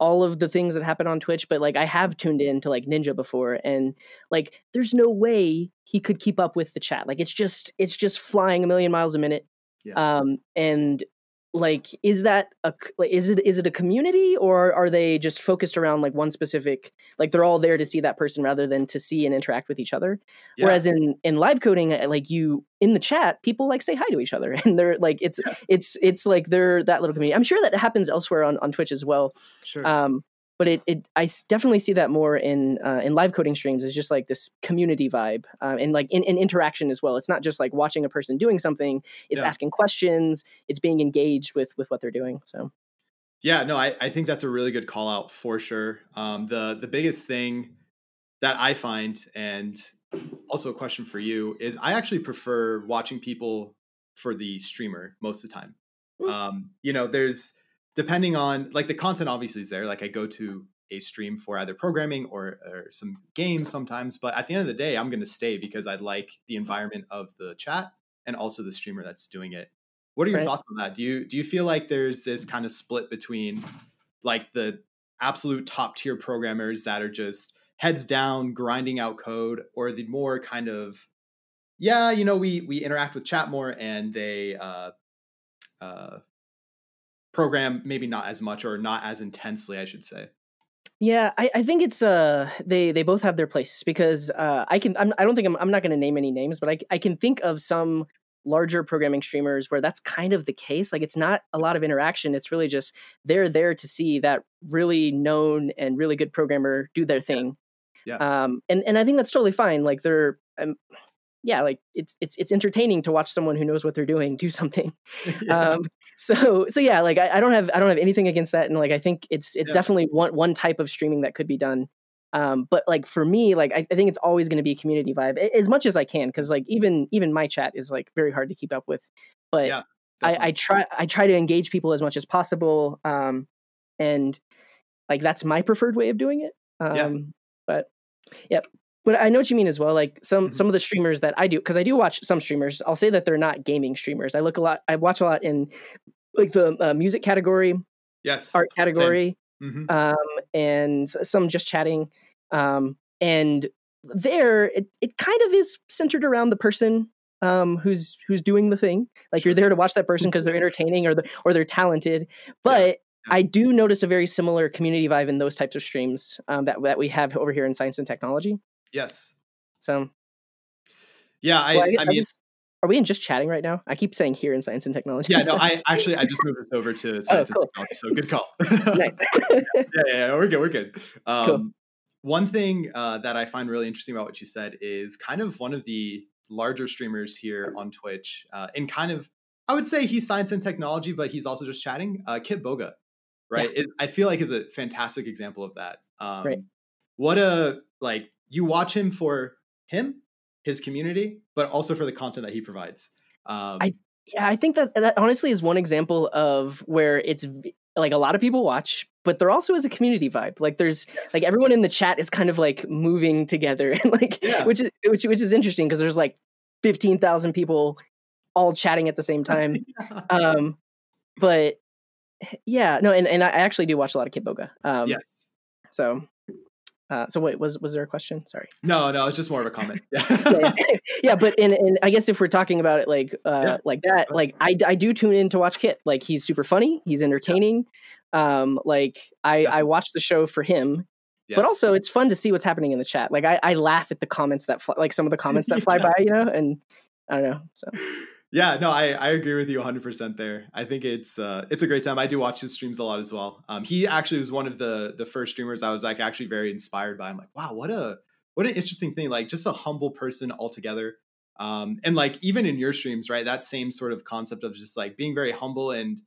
all of the things that happen on Twitch, but like I have tuned in to like Ninja before, and like there's no way he could keep up with the chat. Like it's just flying a million miles a minute. Yeah. And like is it a community, or are they just focused around like one specific, like they're all there to see that person rather than to see and interact with each other? Yeah. Whereas in live coding, like you in the chat, people like say hi to each other, and they're like it's like they're that little community. I'm sure that happens elsewhere on Twitch as well. Sure. But I definitely see that more in live coding streams. It's just like this community vibe, and like in interaction as well. It's not just like watching a person doing something. It's asking questions. It's being engaged with what they're doing. So, yeah, no, I think that's a really good call out for sure. The biggest thing that I find, and also a question for you, is I actually prefer watching people for the streamer most of the time. There's. Depending on like the content obviously is there, like I go to a stream for either programming or some games sometimes, but at the end of the day, I'm going to stay because I like the environment of the chat and also the streamer that's doing it. What are your thoughts on that? Do you feel like there's this kind of split between like the absolute top tier programmers that are just heads down grinding out code, or the more kind of, we interact with chat more and they, program maybe not as much, or not as intensely, I should say? Yeah, I think it's they both have their place, because I'm not going to name any names, but I can think of some larger programming streamers where that's kind of the case. Like it's not a lot of interaction. It's really just they're there to see that really known and really good programmer do their thing. Yeah. And I think that's totally fine. Like they're like it's entertaining to watch someone who knows what they're doing do something. Like I don't have anything against that, and like I think it's definitely one type of streaming that could be done. But like for me, like I think it's always going to be a community vibe as much as I can, because like even my chat is like very hard to keep up with. But yeah, I try to engage people as much as possible, and like that's my preferred way of doing it. But yep. But I know what you mean as well. Like some of the streamers that I do, because I do watch some streamers. I'll say that they're not gaming streamers. I watch a lot in like the music category, art category, and some just chatting. And there, it kind of is centered around the person who's doing the thing. Like you're there to watch that person because they're entertaining or they're talented, but. Yeah. I do notice a very similar community vibe in those types of streams that we have over here in science and technology. Yes. So. Yeah, I mean, are we in just chatting right now? I keep saying here in science and technology. Yeah, no, I just moved this over to science and technology. So good call. Nice. Yeah, we're good. Cool. One thing that I find really interesting about what you said is kind of one of the larger streamers here on Twitch, and kind of I would say he's science and technology, but he's also just chatting. Kitboga. Right. Yeah. I feel like is a fantastic example of that. Right. What you watch him for him, his community, but also for the content that he provides. I think that honestly is one example of where it's like a lot of people watch, but there also is a community vibe. Like there's like everyone in the chat is kind of like moving together and like, which is interesting because there's like 15,000 people all chatting at the same time. But yeah, no, and I actually do watch a lot of Kitboga. Yes. So wait, was there a question? Sorry. No, it's just more of a comment. Yeah, but and I guess if we're talking about it like that, like I do tune in to watch Kit. Like he's super funny, he's entertaining. Yeah. I watch the show for him. Yes. But also it's fun to see what's happening in the chat. Like I laugh at the comments that some of the comments that fly by, you know, and I don't know. So yeah, no, I agree with you 100% there. I think it's a great time. I do watch his streams a lot as well. He actually was one of the first streamers I was like actually very inspired by. I'm like, wow, what an interesting thing. Like just a humble person altogether. And like even in your streams, right? That same sort of concept of just like being very humble and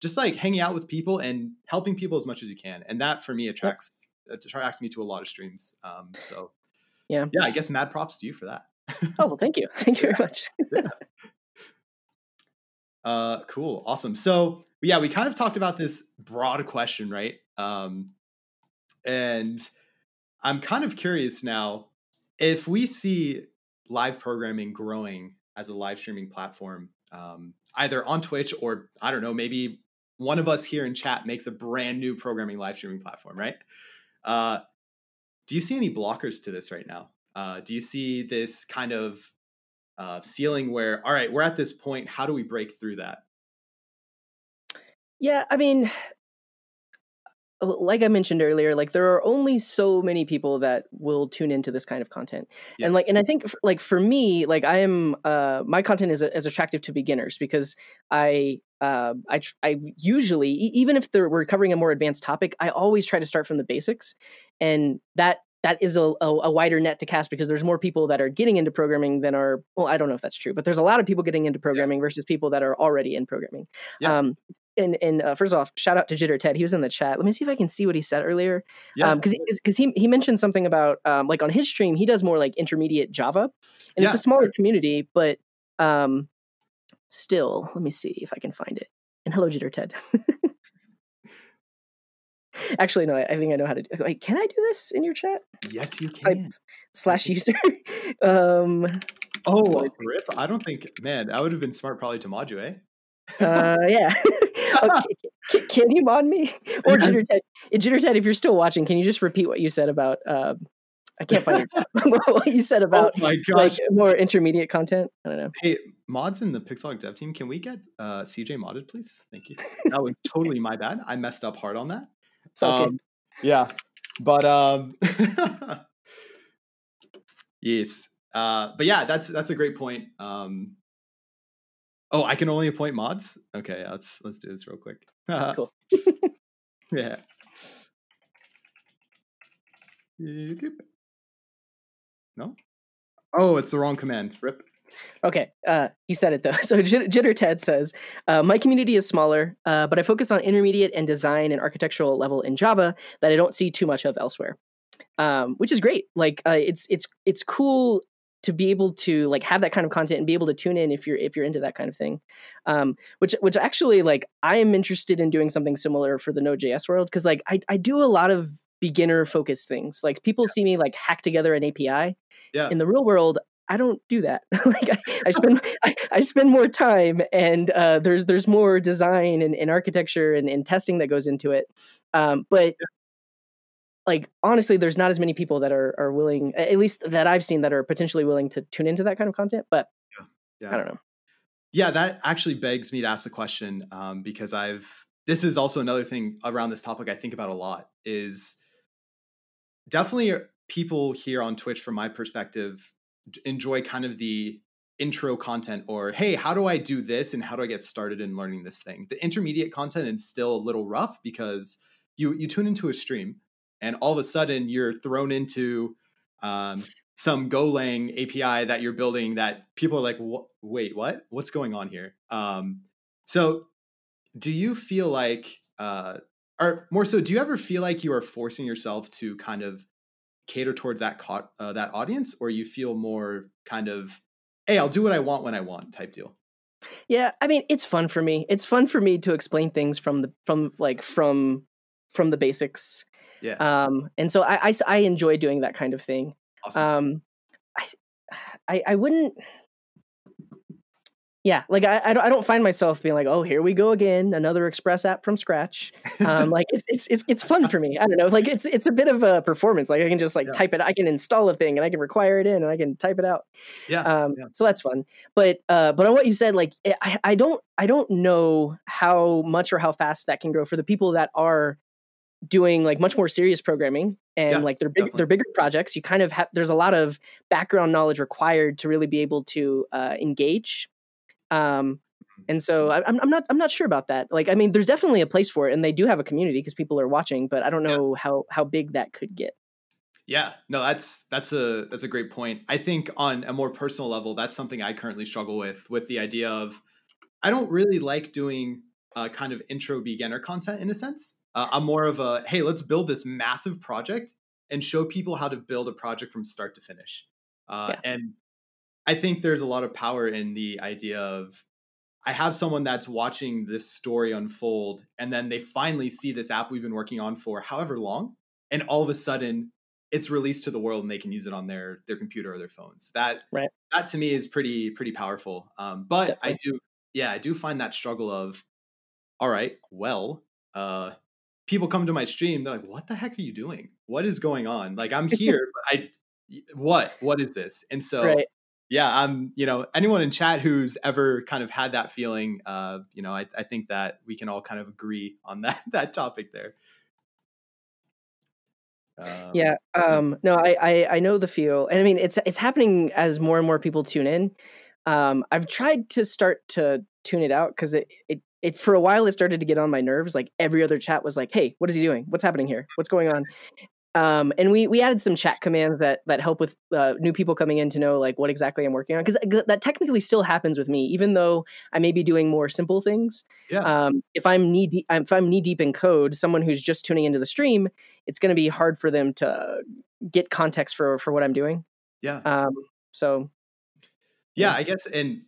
just like hanging out with people and helping people as much as you can. And that for me attracts me to a lot of streams. So yeah, I guess mad props to you for that. Oh, well, thank you. Thank you very much. Yeah. Cool. Awesome. So yeah, we kind of talked about this broad question, right? And I'm kind of curious now, if we see live programming growing as a live streaming platform, either on Twitch or I don't know, maybe one of us here in chat makes a brand new programming live streaming platform, right? Do you see any blockers to this right now? Do you see this kind of ceiling where, all right, we're at this point, how do we break through that? Yeah, I mean, like I mentioned earlier, like there are only so many people that will tune into this kind of content. Yes. And like, and I think like for me, like I am, my content is attractive to beginners because I usually, even if we're covering a more advanced topic, I always try to start from the basics, and that is a wider net to cast because there's more people that are getting into programming than are, well, I don't know if that's true, but there's a lot of people getting into programming versus people that are already in programming. Yeah. And first off, shout out to Jitter Ted. He was in the chat. Let me see if I can see what he said earlier. Yeah. Because he mentioned something about like on his stream, he does more like intermediate Java, and it's a smaller community, but still, let me see if I can find it. And hello, Jitter Ted. Actually, no, I think I know how to do it. Wait, can I do this in your chat? Yes, you can. /user. Rip. I don't think, man, I would have been smart probably to mod you, eh? Yeah. Okay. Can you mod me? Or Jitter Ted, if you're still watching, can you just repeat what you said about, I can't find what you said about like, more intermediate content? I don't know. Hey, mods in the PixLogic dev team, can we get CJ modded, please? Thank you. That was totally my bad. I messed up hard on that. It's okay. Yes. But yeah, that's a great point. I can only appoint mods. Okay. Let's do this real quick. Cool. Yeah. No. Oh, it's the wrong command. Rip. Okay, he said it though. So Jitter Ted says, my community is smaller, but I focus on intermediate and design and architectural level in Java that I don't see too much of elsewhere. which is great. Like it's cool to be able to like have that kind of content and be able to tune in if you're into that kind of thing. Which actually, like, I am interested in doing something similar for the Node.js world, because like I do a lot of beginner focused things. Like people see me like hack together an API. Yeah. In the real world, I don't do that. Like I spend more time, and there's more design and architecture and testing that goes into it. But like honestly, there's not as many people that are willing, at least that I've seen, that are potentially willing to tune into that kind of content. But I don't know. Yeah, that actually begs me to ask a question, because this is also another thing around this topic I think about a lot, is definitely people here on Twitch, from my perspective, enjoy kind of the intro content, or, hey, how do I do this and how do I get started in learning this thing? The intermediate content is still a little rough, because you tune into a stream and all of a sudden you're thrown into some Golang API that you're building that people are like, wait, what? What's going on here? So do you feel like, or more so, do you ever feel like you are forcing yourself to kind of cater towards that audience, or you feel more kind of, hey, I'll do what I want when I want type deal? Yeah, I mean, it's fun for me. It's fun for me to explain things from the basics. Yeah. And so I enjoy doing that kind of thing. Awesome. I wouldn't. Yeah, like I don't find myself being like, oh, here we go again, another Express app from scratch. Like it's fun for me. I don't know, like it's a bit of a performance. Like I can just like type it, I can install a thing, and I can require it in, and I can type it out. Yeah. So that's fun. But on what you said, like I don't know how much or how fast that can grow for the people that are doing like much more serious programming and like they're bigger projects. You kind of have, there's a lot of background knowledge required to really be able to engage. And so I'm not sure about that. Like, I mean, there's definitely a place for it, and they do have a community because people are watching, but I don't know how big that could get. Yeah, no, that's a great point. I think on a more personal level, that's something I currently struggle with the idea of, I don't really like doing kind of intro beginner content in a sense. I'm more of a, hey, let's build this massive project and show people how to build a project from start to finish. And I think there's a lot of power in the idea of, I have someone that's watching this story unfold, and then they finally see this app we've been working on for however long, and all of a sudden it's released to the world and they can use it on their computer or their phones. That to me is pretty powerful. But definitely. I do find that struggle of, all right, well, people come to my stream, they're like, what the heck are you doing? What is going on? Like, I'm here, but what is this? And so. Right. Yeah, anyone in chat who's ever kind of had that feeling, I think that we can all kind of agree on that topic there. No, I know the feel, and I mean it's happening as more and more people tune in. I've tried to start to tune it out, because it for a while it started to get on my nerves. Like every other chat was like, "Hey, what is he doing? What's happening here? What's going on?" And we added some chat commands that help with new people coming in to know like what exactly I'm working on, because that technically still happens with me, even though I may be doing more simple things. Yeah. If I'm knee deep in code, someone who's just tuning into the stream, it's going to be hard for them to get context for what I'm doing. Yeah. I guess. And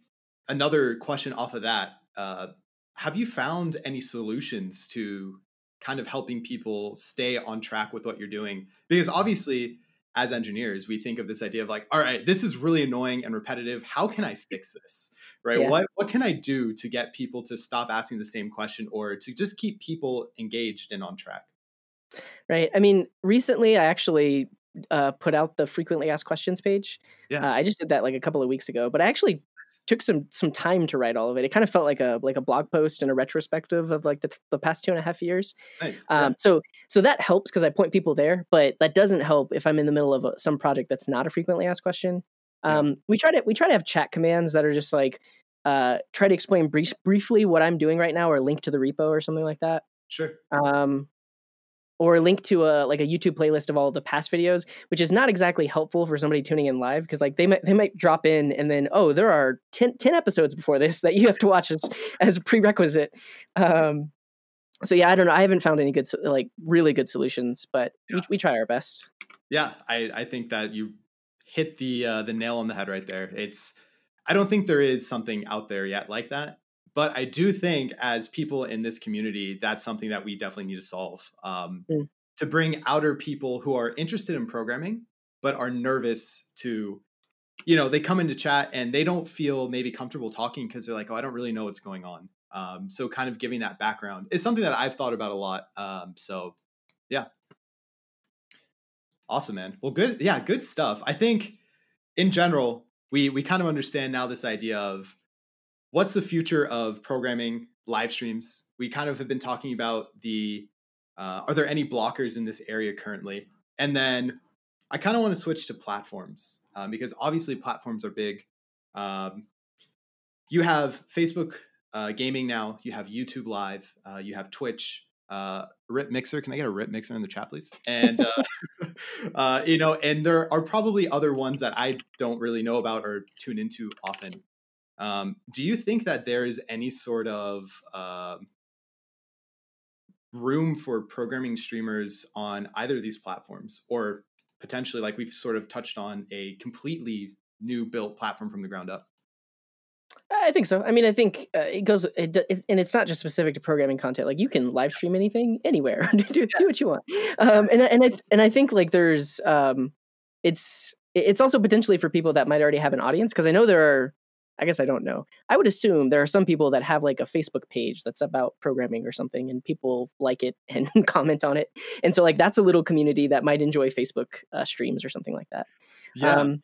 another question off of that: have you found any solutions to kind of helping people stay on track with what you're doing? Because obviously, as engineers, we think of this idea of like, all right, this is really annoying and repetitive. How can I fix this? Right? Yeah. What can I do to get people to stop asking the same question, or to just keep people engaged and on track? Right. I mean, recently I actually put out the frequently asked questions page. Yeah. I just did that like a couple of weeks ago, but I actually took some time to write all of it. It kind of felt like a blog post and a retrospective of like the past 2.5 years. Nice. So that helps because I point people there, but that doesn't help if I'm in the middle of some project that's not a frequently asked question. We try to have chat commands that are just like try to explain briefly what I'm doing right now, or link to the repo or something like that. Sure. Or link to a YouTube playlist of all of the past videos, which is not exactly helpful for somebody tuning in live, because like they might drop in and then, oh, there are 10 episodes before this that you have to watch as a prerequisite. So yeah, I don't know. I haven't found any good, like really good solutions, but we try our best. Yeah, I think that you hit the nail on the head right there. I don't think there is something out there yet like that, but I do think as people in this community, that's something that we definitely need to solve to bring outer people who are interested in programming, but are nervous to, you know, they come into chat and they don't feel maybe comfortable talking because they're like, oh, I don't really know what's going on. So kind of giving that background is something that I've thought about a lot. So yeah. Awesome, man. Well, good. Yeah. Good stuff. I think in general, we kind of understand now this idea of what's the future of programming live streams. We kind of have been talking about are there any blockers in this area currently? And then I kind of want to switch to platforms because obviously platforms are big. You have Facebook gaming now, you have YouTube Live, you have Twitch, RIP Mixer. Can I get a RIP Mixer in the chat, please? And, you know, and there are probably other ones that I don't really know about or tune into often. Do you think that there is any sort of room for programming streamers on either of these platforms, or potentially, like we've sort of touched on, a completely new built platform from the ground up? I think so. I mean, I think it goes, and it's not just specific to programming content. Like you can live stream anything, anywhere, do what you want. And I think like there's, it's also potentially for people that might already have an audience. Cause I know I would assume there are some people that have like a Facebook page that's about programming or something, and people like it and comment on it. And so like, that's a little community that might enjoy Facebook streams or something like that. Yeah.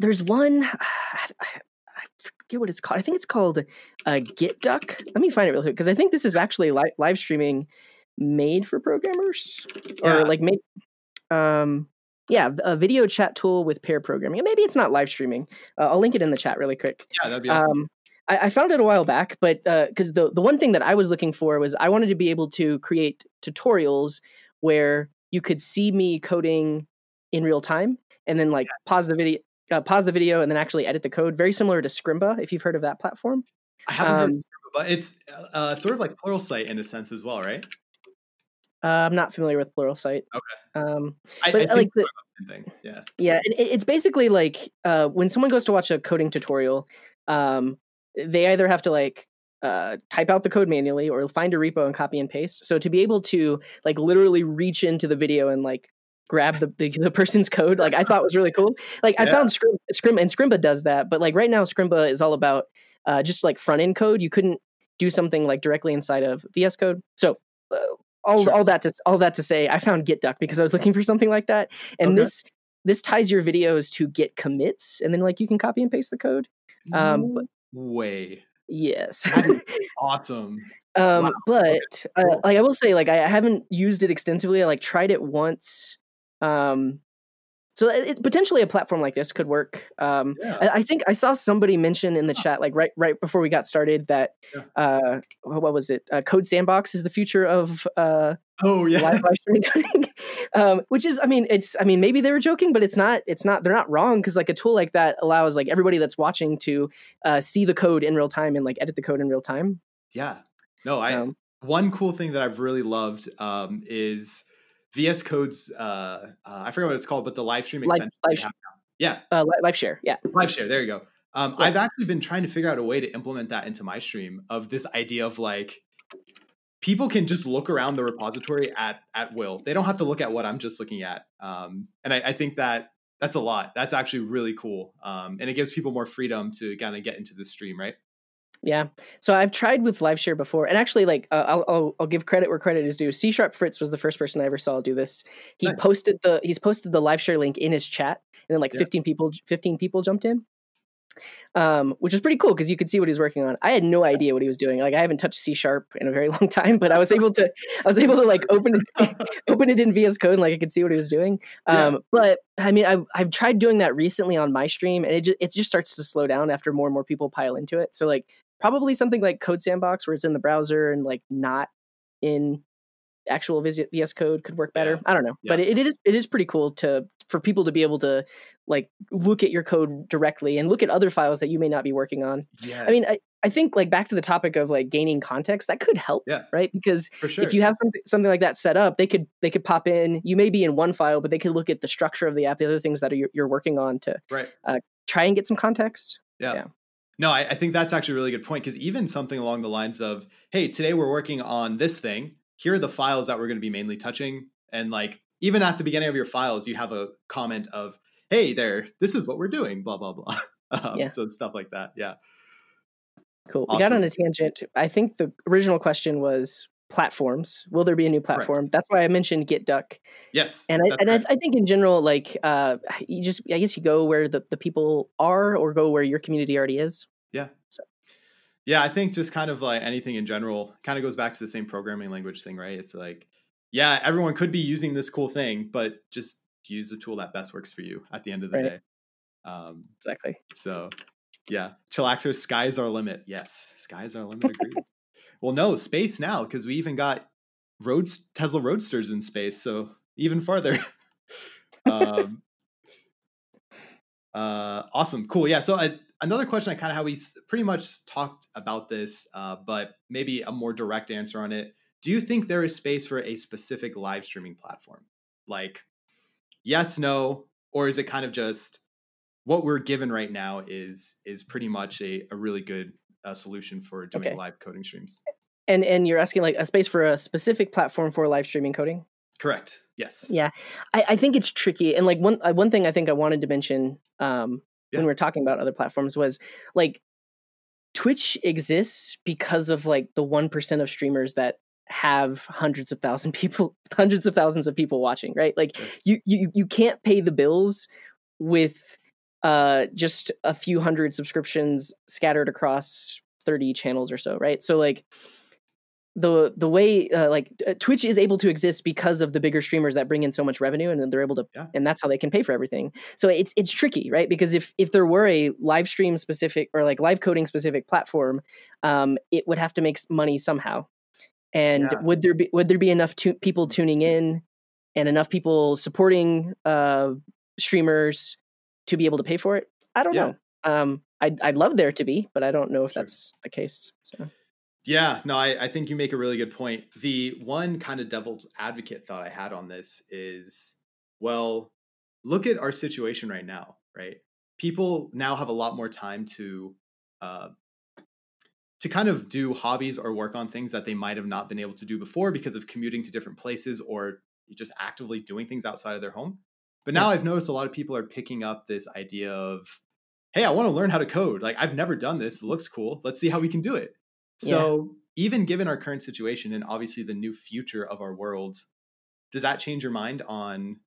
There's one, I forget what it's called. I think it's called GitDuck. Let me find it real quick, because I think this is actually live streaming made for programmers, or like made. A video chat tool with pair programming. Maybe it's not live streaming. I'll link it in the chat really quick. Yeah, that'd be awesome. I found it a while back, but because the one thing that I was looking for was I wanted to be able to create tutorials where you could see me coding in real time, and then like pause the video and then actually edit the code. Very similar to Scrimba, if you've heard of that platform. I haven't heard of Scrimba, but it's sort of like Pluralsight in a sense as well, right? I'm not familiar with Pluralsight. Okay. I like the same thing. Yeah. Yeah. It's basically like when someone goes to watch a coding tutorial, they either have to like type out the code manually or find a repo and copy and paste. So to be able to like literally reach into the video and like grab the person's code, like I thought was really cool. Like I found Scrimba, and Scrimba does that, but like right now Scrimba is all about just like front end code. You couldn't do something like directly inside of VS Code. So all that to say, I found GitDuck because I was looking for something like that. And this ties your videos to Git commits, and then like you can copy and paste the code. Yes. Awesome. Wow. But cool. Like I will say, like I haven't used it extensively. I like tried it once. So it, potentially a platform like this could work. I think I saw somebody mention in the chat, like right before we got started, that what was it? Code Sandbox is the future of live streaming coding. Which is, I mean, maybe they were joking, but it's not. They're not wrong, because like a tool like that allows like everybody that's watching to see the code in real time and like edit the code in real time. Yeah. No, one cool thing that I've really loved is VS Code's, I forget what it's called, but the live stream extension. Live Share. Yeah. Live Share. There you go. I've actually been trying to figure out a way to implement that into my stream, of this idea of like, people can just look around the repository at will. They don't have to look at what I'm just looking at. And I think that that's a lot. That's actually really cool. And it gives people more freedom to kind of get into the stream, right? Yeah. So I've tried with live share before, and actually like, I'll give credit where credit is due. C Sharp Fritz was the first person I ever saw do this. He posted the live share link in his chat, and then like 15 people jumped in, which is pretty cool, cause you could see what he was working on. I had no idea what he was doing. Like I haven't touched C Sharp in a very long time, but I was able to like open it in VS Code, and like I could see what he was doing. But I mean, I've tried doing that recently on my stream, and it just starts to slow down after more and more people pile into it. So like, probably something like Code Sandbox, where it's in the browser and like not in actual VS Code, could work better. Yeah. I don't know, but it is pretty cool for people to be able to like look at your code directly and look at other files that you may not be working on. Yes. I mean, I, I think like back to the topic of like gaining context, that could help, right? Because if you have something like that set up, they could pop in, you may be in one file, but they could look at the structure of the app, the other things that you're working on to try and get some context. Yeah. No, I think that's actually a really good point, because even something along the lines of, hey, today we're working on this thing. Here are the files that we're going to be mainly touching. And like, even at the beginning of your files, you have a comment of, hey there, this is what we're doing, blah, blah, blah. So stuff like that. Yeah. Cool. Awesome. We got on a tangent. I think the original question was platforms. Will there be a new platform? Correct. That's why I mentioned GitDuck. Yes. And I think in general, like you just, I guess you go where the people are, or go where your community already is. Yeah. So. Yeah. I think just kind of like anything in general kind of goes back to the same programming language thing, right? It's like, yeah, everyone could be using this cool thing, but just use the tool that best works for you at the end of the day. Exactly. So yeah. Chillaxer, sky's our limit. Yes. Sky's our limit. Agreed. Well, no, space now, because we even got Tesla Roadsters in space. So even farther. Awesome. Cool. Yeah. So another question, I kind of how we pretty much talked about this, but maybe a more direct answer on it. Do you think there is space for a specific live streaming platform? Like yes, no, or is it kind of just what we're given right now is pretty much a really good solution for doing live coding streams? And you're asking like a space for a specific platform for live streaming coding? Correct. Yes. Yeah. I think it's tricky. And like one thing I think I wanted to mention when we were talking about other platforms was like Twitch exists because of like the 1% of streamers that have hundreds of thousands of people watching, right? Like you can't pay the bills with just a few hundred subscriptions scattered across 30 channels or so, right? So like the way like Twitch is able to exist because of the bigger streamers that bring in so much revenue, and then they're able to, and that's how they can pay for everything. So it's tricky, right? Because if there were a live stream specific or like live coding specific platform, it would have to make money somehow. And would there be enough people tuning in and enough people supporting streamers to be able to pay for it? I don't know. I'd love there to be, but I don't know if that's the case. So. Yeah, no, I think you make a really good point. The one kind of devil's advocate thought I had on this is, well, look at our situation right now, right? People now have a lot more time to kind of do hobbies or work on things that they might have not been able to do before because of commuting to different places or just actively doing things outside of their home. But now I've noticed a lot of people are picking up this idea of, hey, I want to learn how to code. Like, I've never done this. It looks cool. Let's see how we can do it. So even given our current situation and obviously the new future of our world, does that change your mind on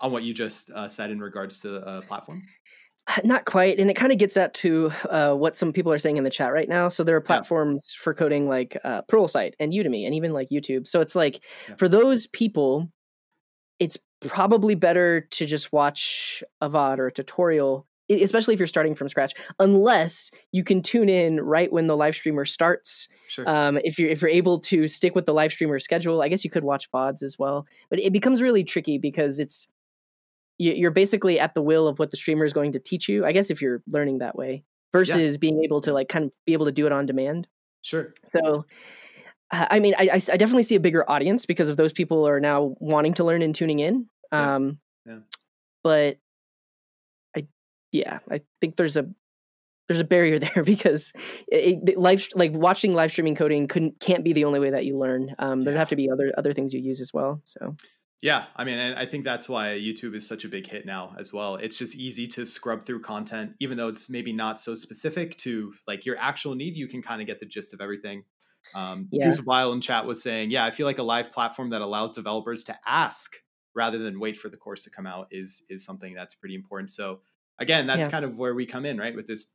what you just said in regards to the platform? Not quite. And it kind of gets at to what some people are saying in the chat right now. So there are platforms for coding like Pluralsight and Udemy and even like YouTube. So it's like for those people, it's probably better to just watch a VOD or a tutorial, especially if you're starting from scratch, unless you can tune in right when the live streamer starts. Sure. If you're able to stick with the live streamer schedule, I guess you could watch VODs as well. But it becomes really tricky because you're basically at the will of what the streamer is going to teach you, I guess, if you're learning that way, versus being able to like kind of be able to do it on demand. Sure. So, I mean, I definitely see a bigger audience because of those people are now wanting to learn and tuning in. But I think there's a barrier there because watching live streaming coding can't be the only way that you learn. There'd have to be other things you use as well. So. Yeah. I mean, and I think that's why YouTube is such a big hit now as well. It's just easy to scrub through content, even though it's maybe not so specific to like your actual need. You can kind of get the gist of everything. Goose Wild in chat was saying, I feel like a live platform that allows developers to ask rather than wait for the course to come out is something that's pretty important. So again, that's kind of where we come in, right? With this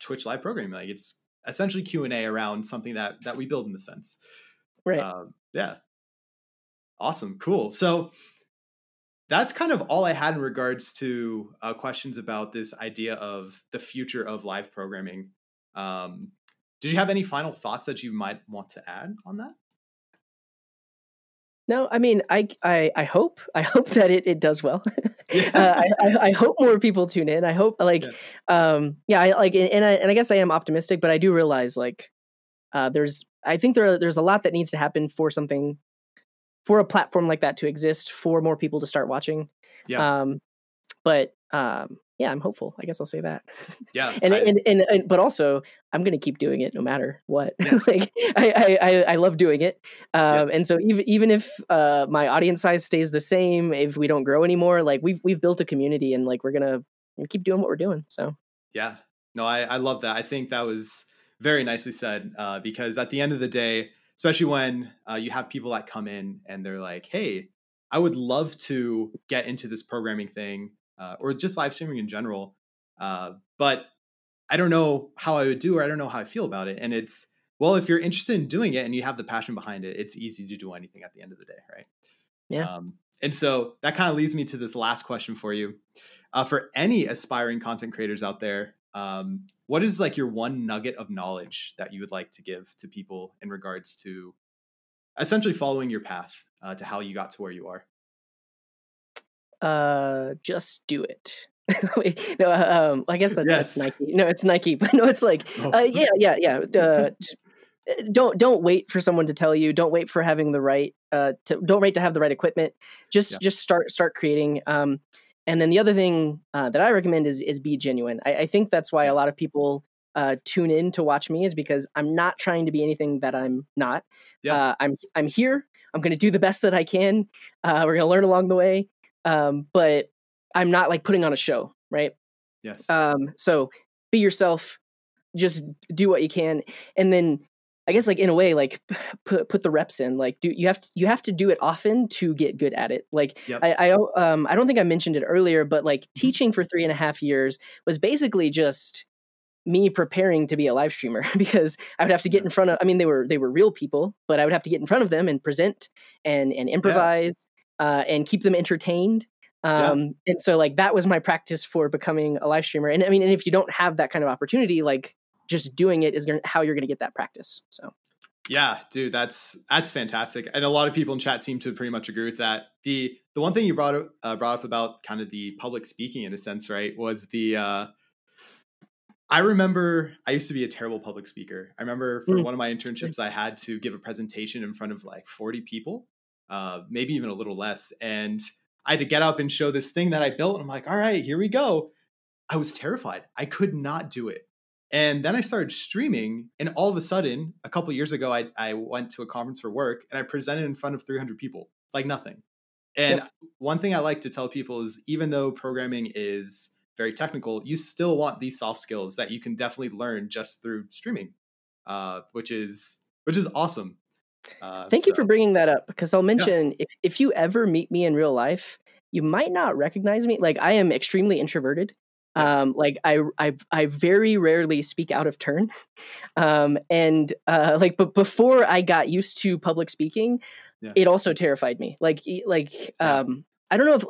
Twitch live programming, like it's essentially Q&A around something that we build in a sense. Right. Yeah. Awesome. Cool. So that's kind of all I had in regards to questions about this idea of the future of live programming. Did you have any final thoughts that you might want to add on that? No, I mean, I hope that it does well. Yeah. I hope more people tune in. I hope I guess I am optimistic, but I do realize there's a lot that needs to happen for something, for a platform like that to exist, for more people to start watching. Yeah. I'm hopeful. I guess I'll say that. Yeah. But also I'm going to keep doing it no matter what. Yeah. I love doing it. And so even if my audience size stays the same, if we don't grow anymore, we've built a community, and we're going to keep doing what we're doing. So. Yeah. No, I love that. I think that was very nicely said, because at the end of the day, especially when you have people that come in and they're like, hey, I would love to get into this programming thing. Or just live streaming in general. But I don't know how I would do, or I don't know how I feel about it. And it's, well, if you're interested in doing it and you have the passion behind it, it's easy to do anything at the end of the day, right? Yeah. And so that kind of leads me to this last question for you. For any aspiring content creators out there, what is your one nugget of knowledge that you would like to give to people in regards to essentially following your path to how you got to where you are? Just do it. No, I guess that's Nike. No, it's Nike, but no, it's don't wait for someone to tell you. Don't wait for having the right don't wait to have the right equipment. Just start creating. And then the other thing that I recommend is be genuine. I think that's why a lot of people tune in to watch me, is because I'm not trying to be anything that I'm not. Yeah. I'm here. I'm going to do the best that I can. We're going to learn along the way. But I'm not putting on a show, right? Yes. So be yourself, just do what you can. And then I guess in a way, put the reps in, you have to do it often to get good at it. Yep. I don't think I mentioned it earlier, but teaching for 3.5 years was basically just me preparing to be a live streamer, because I would have to get in front of, they were real people, but I would have to get in front of them and present and improvise. Yeah. And keep them entertained. And so that was my practice for becoming a live streamer. And and if you don't have that kind of opportunity, just doing it is how you're going to get that practice. So. Yeah, dude, that's fantastic. And a lot of people in chat seem to pretty much agree with that. The one thing you brought up about kind of the public speaking, in a sense, right, was I remember I used to be a terrible public speaker. I remember for one of my internships, I had to give a presentation in front of 40 people. Maybe even a little less. And I had to get up and show this thing that I built. And I'm all right, here we go. I was terrified. I could not do it. And then I started streaming. And all of a sudden, a couple of years ago, I went to a conference for work and I presented in front of 300 people, nothing. And one thing I like to tell people is, even though programming is very technical, you still want these soft skills that you can definitely learn just through streaming, which is awesome. Thank you for bringing that up, because I'll mention if you ever meet me in real life, you might not recognize me. I am extremely introverted. I very rarely speak out of turn. But before I got used to public speaking, it also terrified me. I don't know if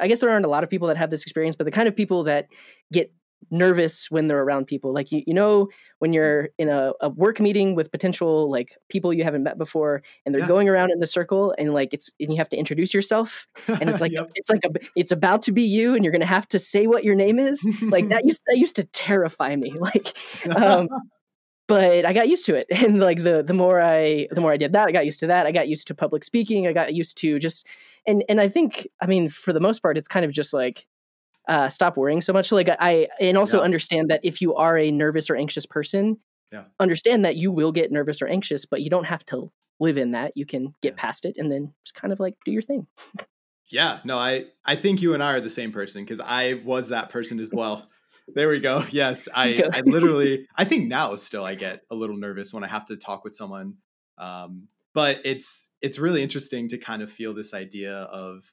I guess there aren't a lot of people that have this experience, but the kind of people that get nervous when they're around people, when you're in a work meeting with potential people you haven't met before, and they're going around in the circle, and you have to introduce yourself, and it's it's about to be you, and you're gonna have to say what your name is. That used to terrify me, but I got used to it. And the more I did that, I got used to that. I got used to public speaking. I got used to just and I think, for the most part, it's kind of just stop worrying so much. Understand that if you are a nervous or anxious person, understand that you will get nervous or anxious, but you don't have to live in that. You can get past it and then just kind of do your thing. Yeah, no, I think you and I are the same person, because I was that person as well. There we go. Yes, I literally, I think now still I get a little nervous when I have to talk with someone. But it's really interesting to kind of feel this idea of,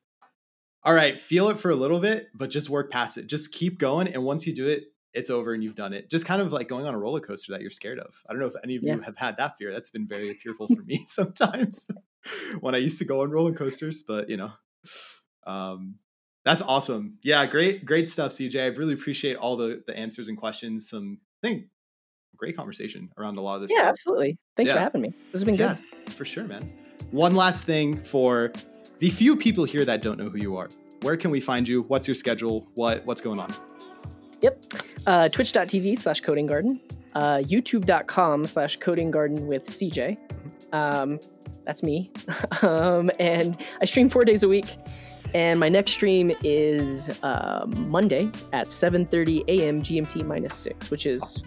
all right, feel it for a little bit, but just work past it. Just keep going. And once you do it, it's over and you've done it. Just kind of going on a roller coaster that you're scared of. I don't know if any of you have had that fear. That's been very fearful for me sometimes when I used to go on roller coasters, but that's awesome. Yeah. Great stuff, CJ. I really appreciate all the answers and questions. Great conversation around a lot of this stuff. Absolutely. Thanks for having me. This has been good. For sure, man. one last thing for the few people here that don't know who you are. Where can we find you? What's your schedule? What's going on? Yep. Twitch.tv/Coding Garden. YouTube.com/Coding Garden with CJ. That's me. And I stream 4 days a week. And my next stream is Monday at 7:30 a.m. GMT minus 6, which is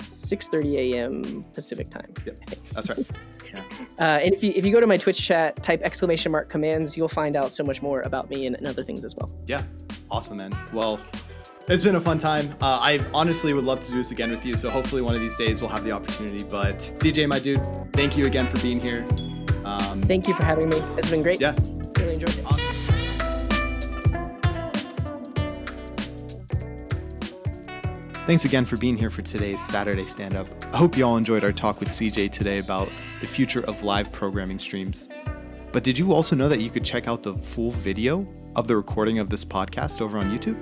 6:30 a.m. Pacific time. Yep. That's right. Yeah. And if you go to my Twitch chat, type !commands, you'll find out so much more about me and other things as well. Yeah. Awesome, man. Well, it's been a fun time. I honestly would love to do this again with you. So hopefully one of these days we'll have the opportunity. But CJ, my dude, thank you again for being here. Thank you for having me. It's been great. Yeah. Really enjoyed it. Awesome. Thanks again for being here for today's Saturday Stand-Up. I hope you all enjoyed our talk with CJ today about the future of live programming streams. But did you also know that you could check out the full video of the recording of this podcast over on YouTube?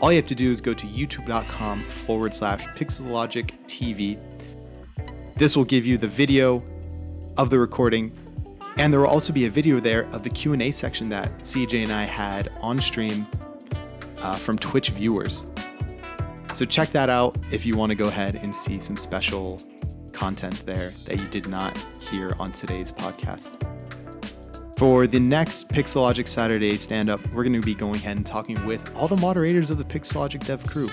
All you have to do is go to youtube.com/PixLogic TV. This will give you the video of the recording, and there will also be a video there of the Q&A section that CJ and I had on stream from Twitch viewers. So check that out if you want to go ahead and see some special content there that you did not hear on today's podcast. For the next PixLogic Saturday Stand-Up, we're going to be going ahead and talking with all the moderators of the PixLogic dev crew.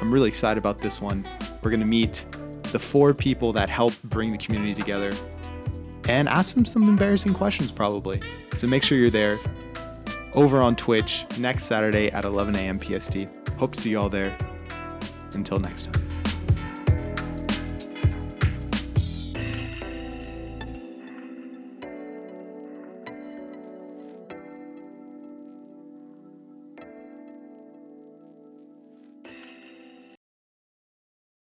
I'm really excited about this one. We're going to meet the four people that help bring the community together and ask them some embarrassing questions probably. So make sure you're there over on Twitch next Saturday at 11 a.m. PST. Hope to see you all there. Until next time.